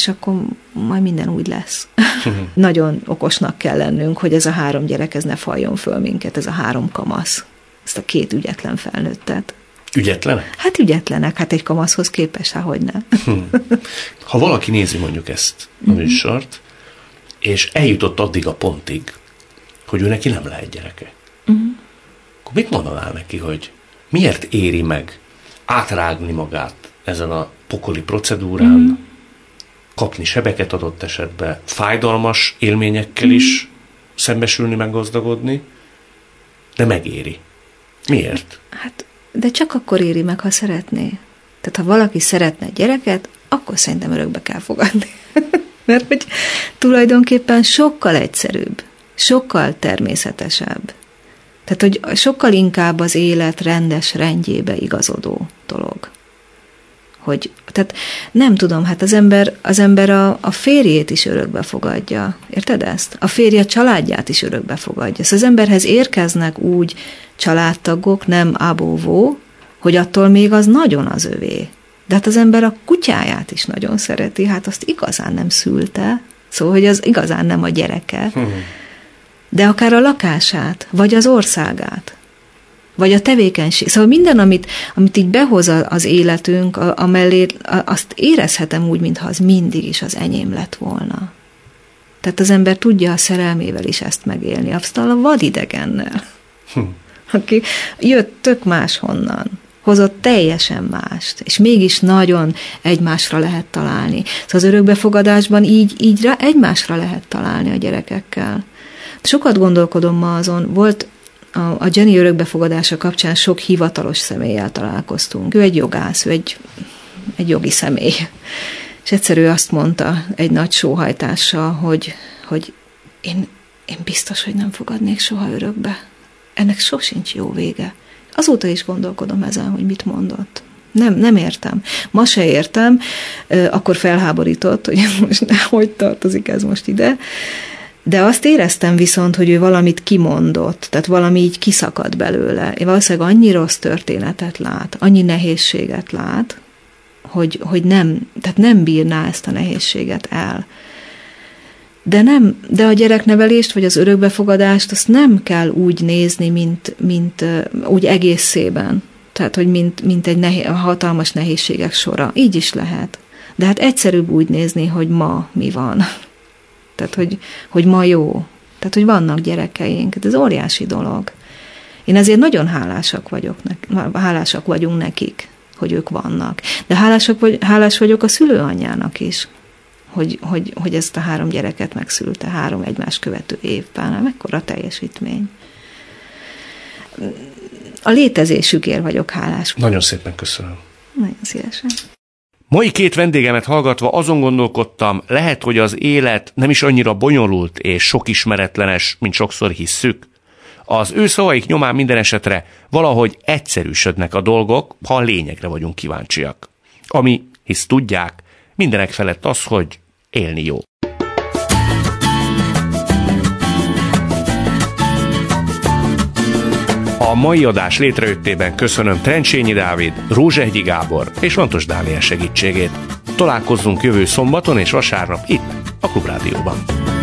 akkor majd minden úgy lesz. Nagyon okosnak kell lennünk, hogy ez a 3 gyerek, ez ne faljon föl minket, ez a 3 kamasz. Ezt a 2 ügyetlen felnőttet. Ügyetlenek? Hát ügyetlenek, hát egy kamaszhoz képes, hogyne. Ha valaki nézi mondjuk ezt a műsort, és eljutott addig a pontig, hogy ő neki nem lehet gyereke, akkor mit mondanál neki, hogy miért éri meg átrágni magát ezen a pokoli procedúrán, kapni sebeket adott esetben, fájdalmas élményekkel is szembesülni, meggazdagodni, de megéri. Miért? Hát de csak akkor éri meg, ha szeretné. Tehát ha valaki szeretne egy gyereket, akkor szerintem örökbe kell fogadni. Mert hogy tulajdonképpen sokkal egyszerűbb, sokkal természetesebb. Tehát, hogy sokkal inkább az élet rendes rendjébe igazodó dolog. Tehát nem tudom, hát az ember a férjét is örökbe fogadja. Érted ezt? A férje családját is örökbe fogadja. Szóval az emberhez érkeznek úgy családtagok, nem ábóvó, hogy attól még az nagyon az övé. De hát az ember a kutyáját is nagyon szereti, hát azt igazán nem szülte, szóval, hogy az igazán nem a gyereke. De akár a lakását, vagy az országát, vagy a tevékenység. Szóval minden, amit így behoz az életünk, azt érezhetem úgy, mintha az mindig is az enyém lett volna. Tehát az ember tudja a szerelmével is ezt megélni, aztán a vadidegennel, aki jött tök máshonnan, hozott teljesen mást, és mégis nagyon egymásra lehet találni. Szóval az örökbefogadásban így egymásra lehet találni a gyerekekkel. Sokat gondolkodom ma azon, volt a Jenny örökbefogadása kapcsán sok hivatalos személlyel találkoztunk. Ő egy jogász, ő egy jogi személy. És egyszer ő azt mondta egy nagy sóhajtással, hogy én biztos, hogy nem fogadnék soha örökbe. Ennek sosincs jó vége. Azóta is gondolkodom ezen, hogy mit mondott. Nem értem. Ma se értem. Akkor felháborított, hogy most hogy tartozik ez most ide. De azt éreztem viszont, hogy ő valamit kimondott, tehát valami így kiszakadt belőle. Én valószínűleg annyi rossz történetet lát, annyi nehézséget lát, hogy nem, tehát nem bírná ezt a nehézséget el. De a gyereknevelést, vagy az örökbefogadást, azt nem kell úgy nézni, mint úgy egészében. Tehát, hogy mint egy hatalmas nehézségek sora. Így is lehet. De hát egyszerűbb úgy nézni, hogy ma mi van. Tehát, hogy ma jó. Tehát, hogy vannak gyerekeink. Ez óriási dolog. Én azért nagyon hálásak vagyunk nekik, hogy ők vannak. De hálás vagyok a szülőanyjának is, hogy ezt a 3 gyereket megszülte 3 egymás követő évben. Mekkora teljesítmény. A létezésükért vagyok hálás. Nagyon szépen köszönöm. Nagyon szívesen. Mai 2 vendégemet hallgatva azon gondolkodtam, lehet, hogy az élet nem is annyira bonyolult és sok ismeretlenes, mint sokszor hisszük. Az ő szavaik nyomán minden esetre valahogy egyszerűsödnek a dolgok, ha a lényegre vagyunk kíváncsiak. Ami, hisz tudják, mindenek felett az, hogy élni jó. A mai adás létrejöttében köszönöm Trencsényi Dávid, Rózsehegyi Gábor és Lantos Dániel segítségét. Találkozzunk jövő szombaton és vasárnap itt, a Klubrádióban.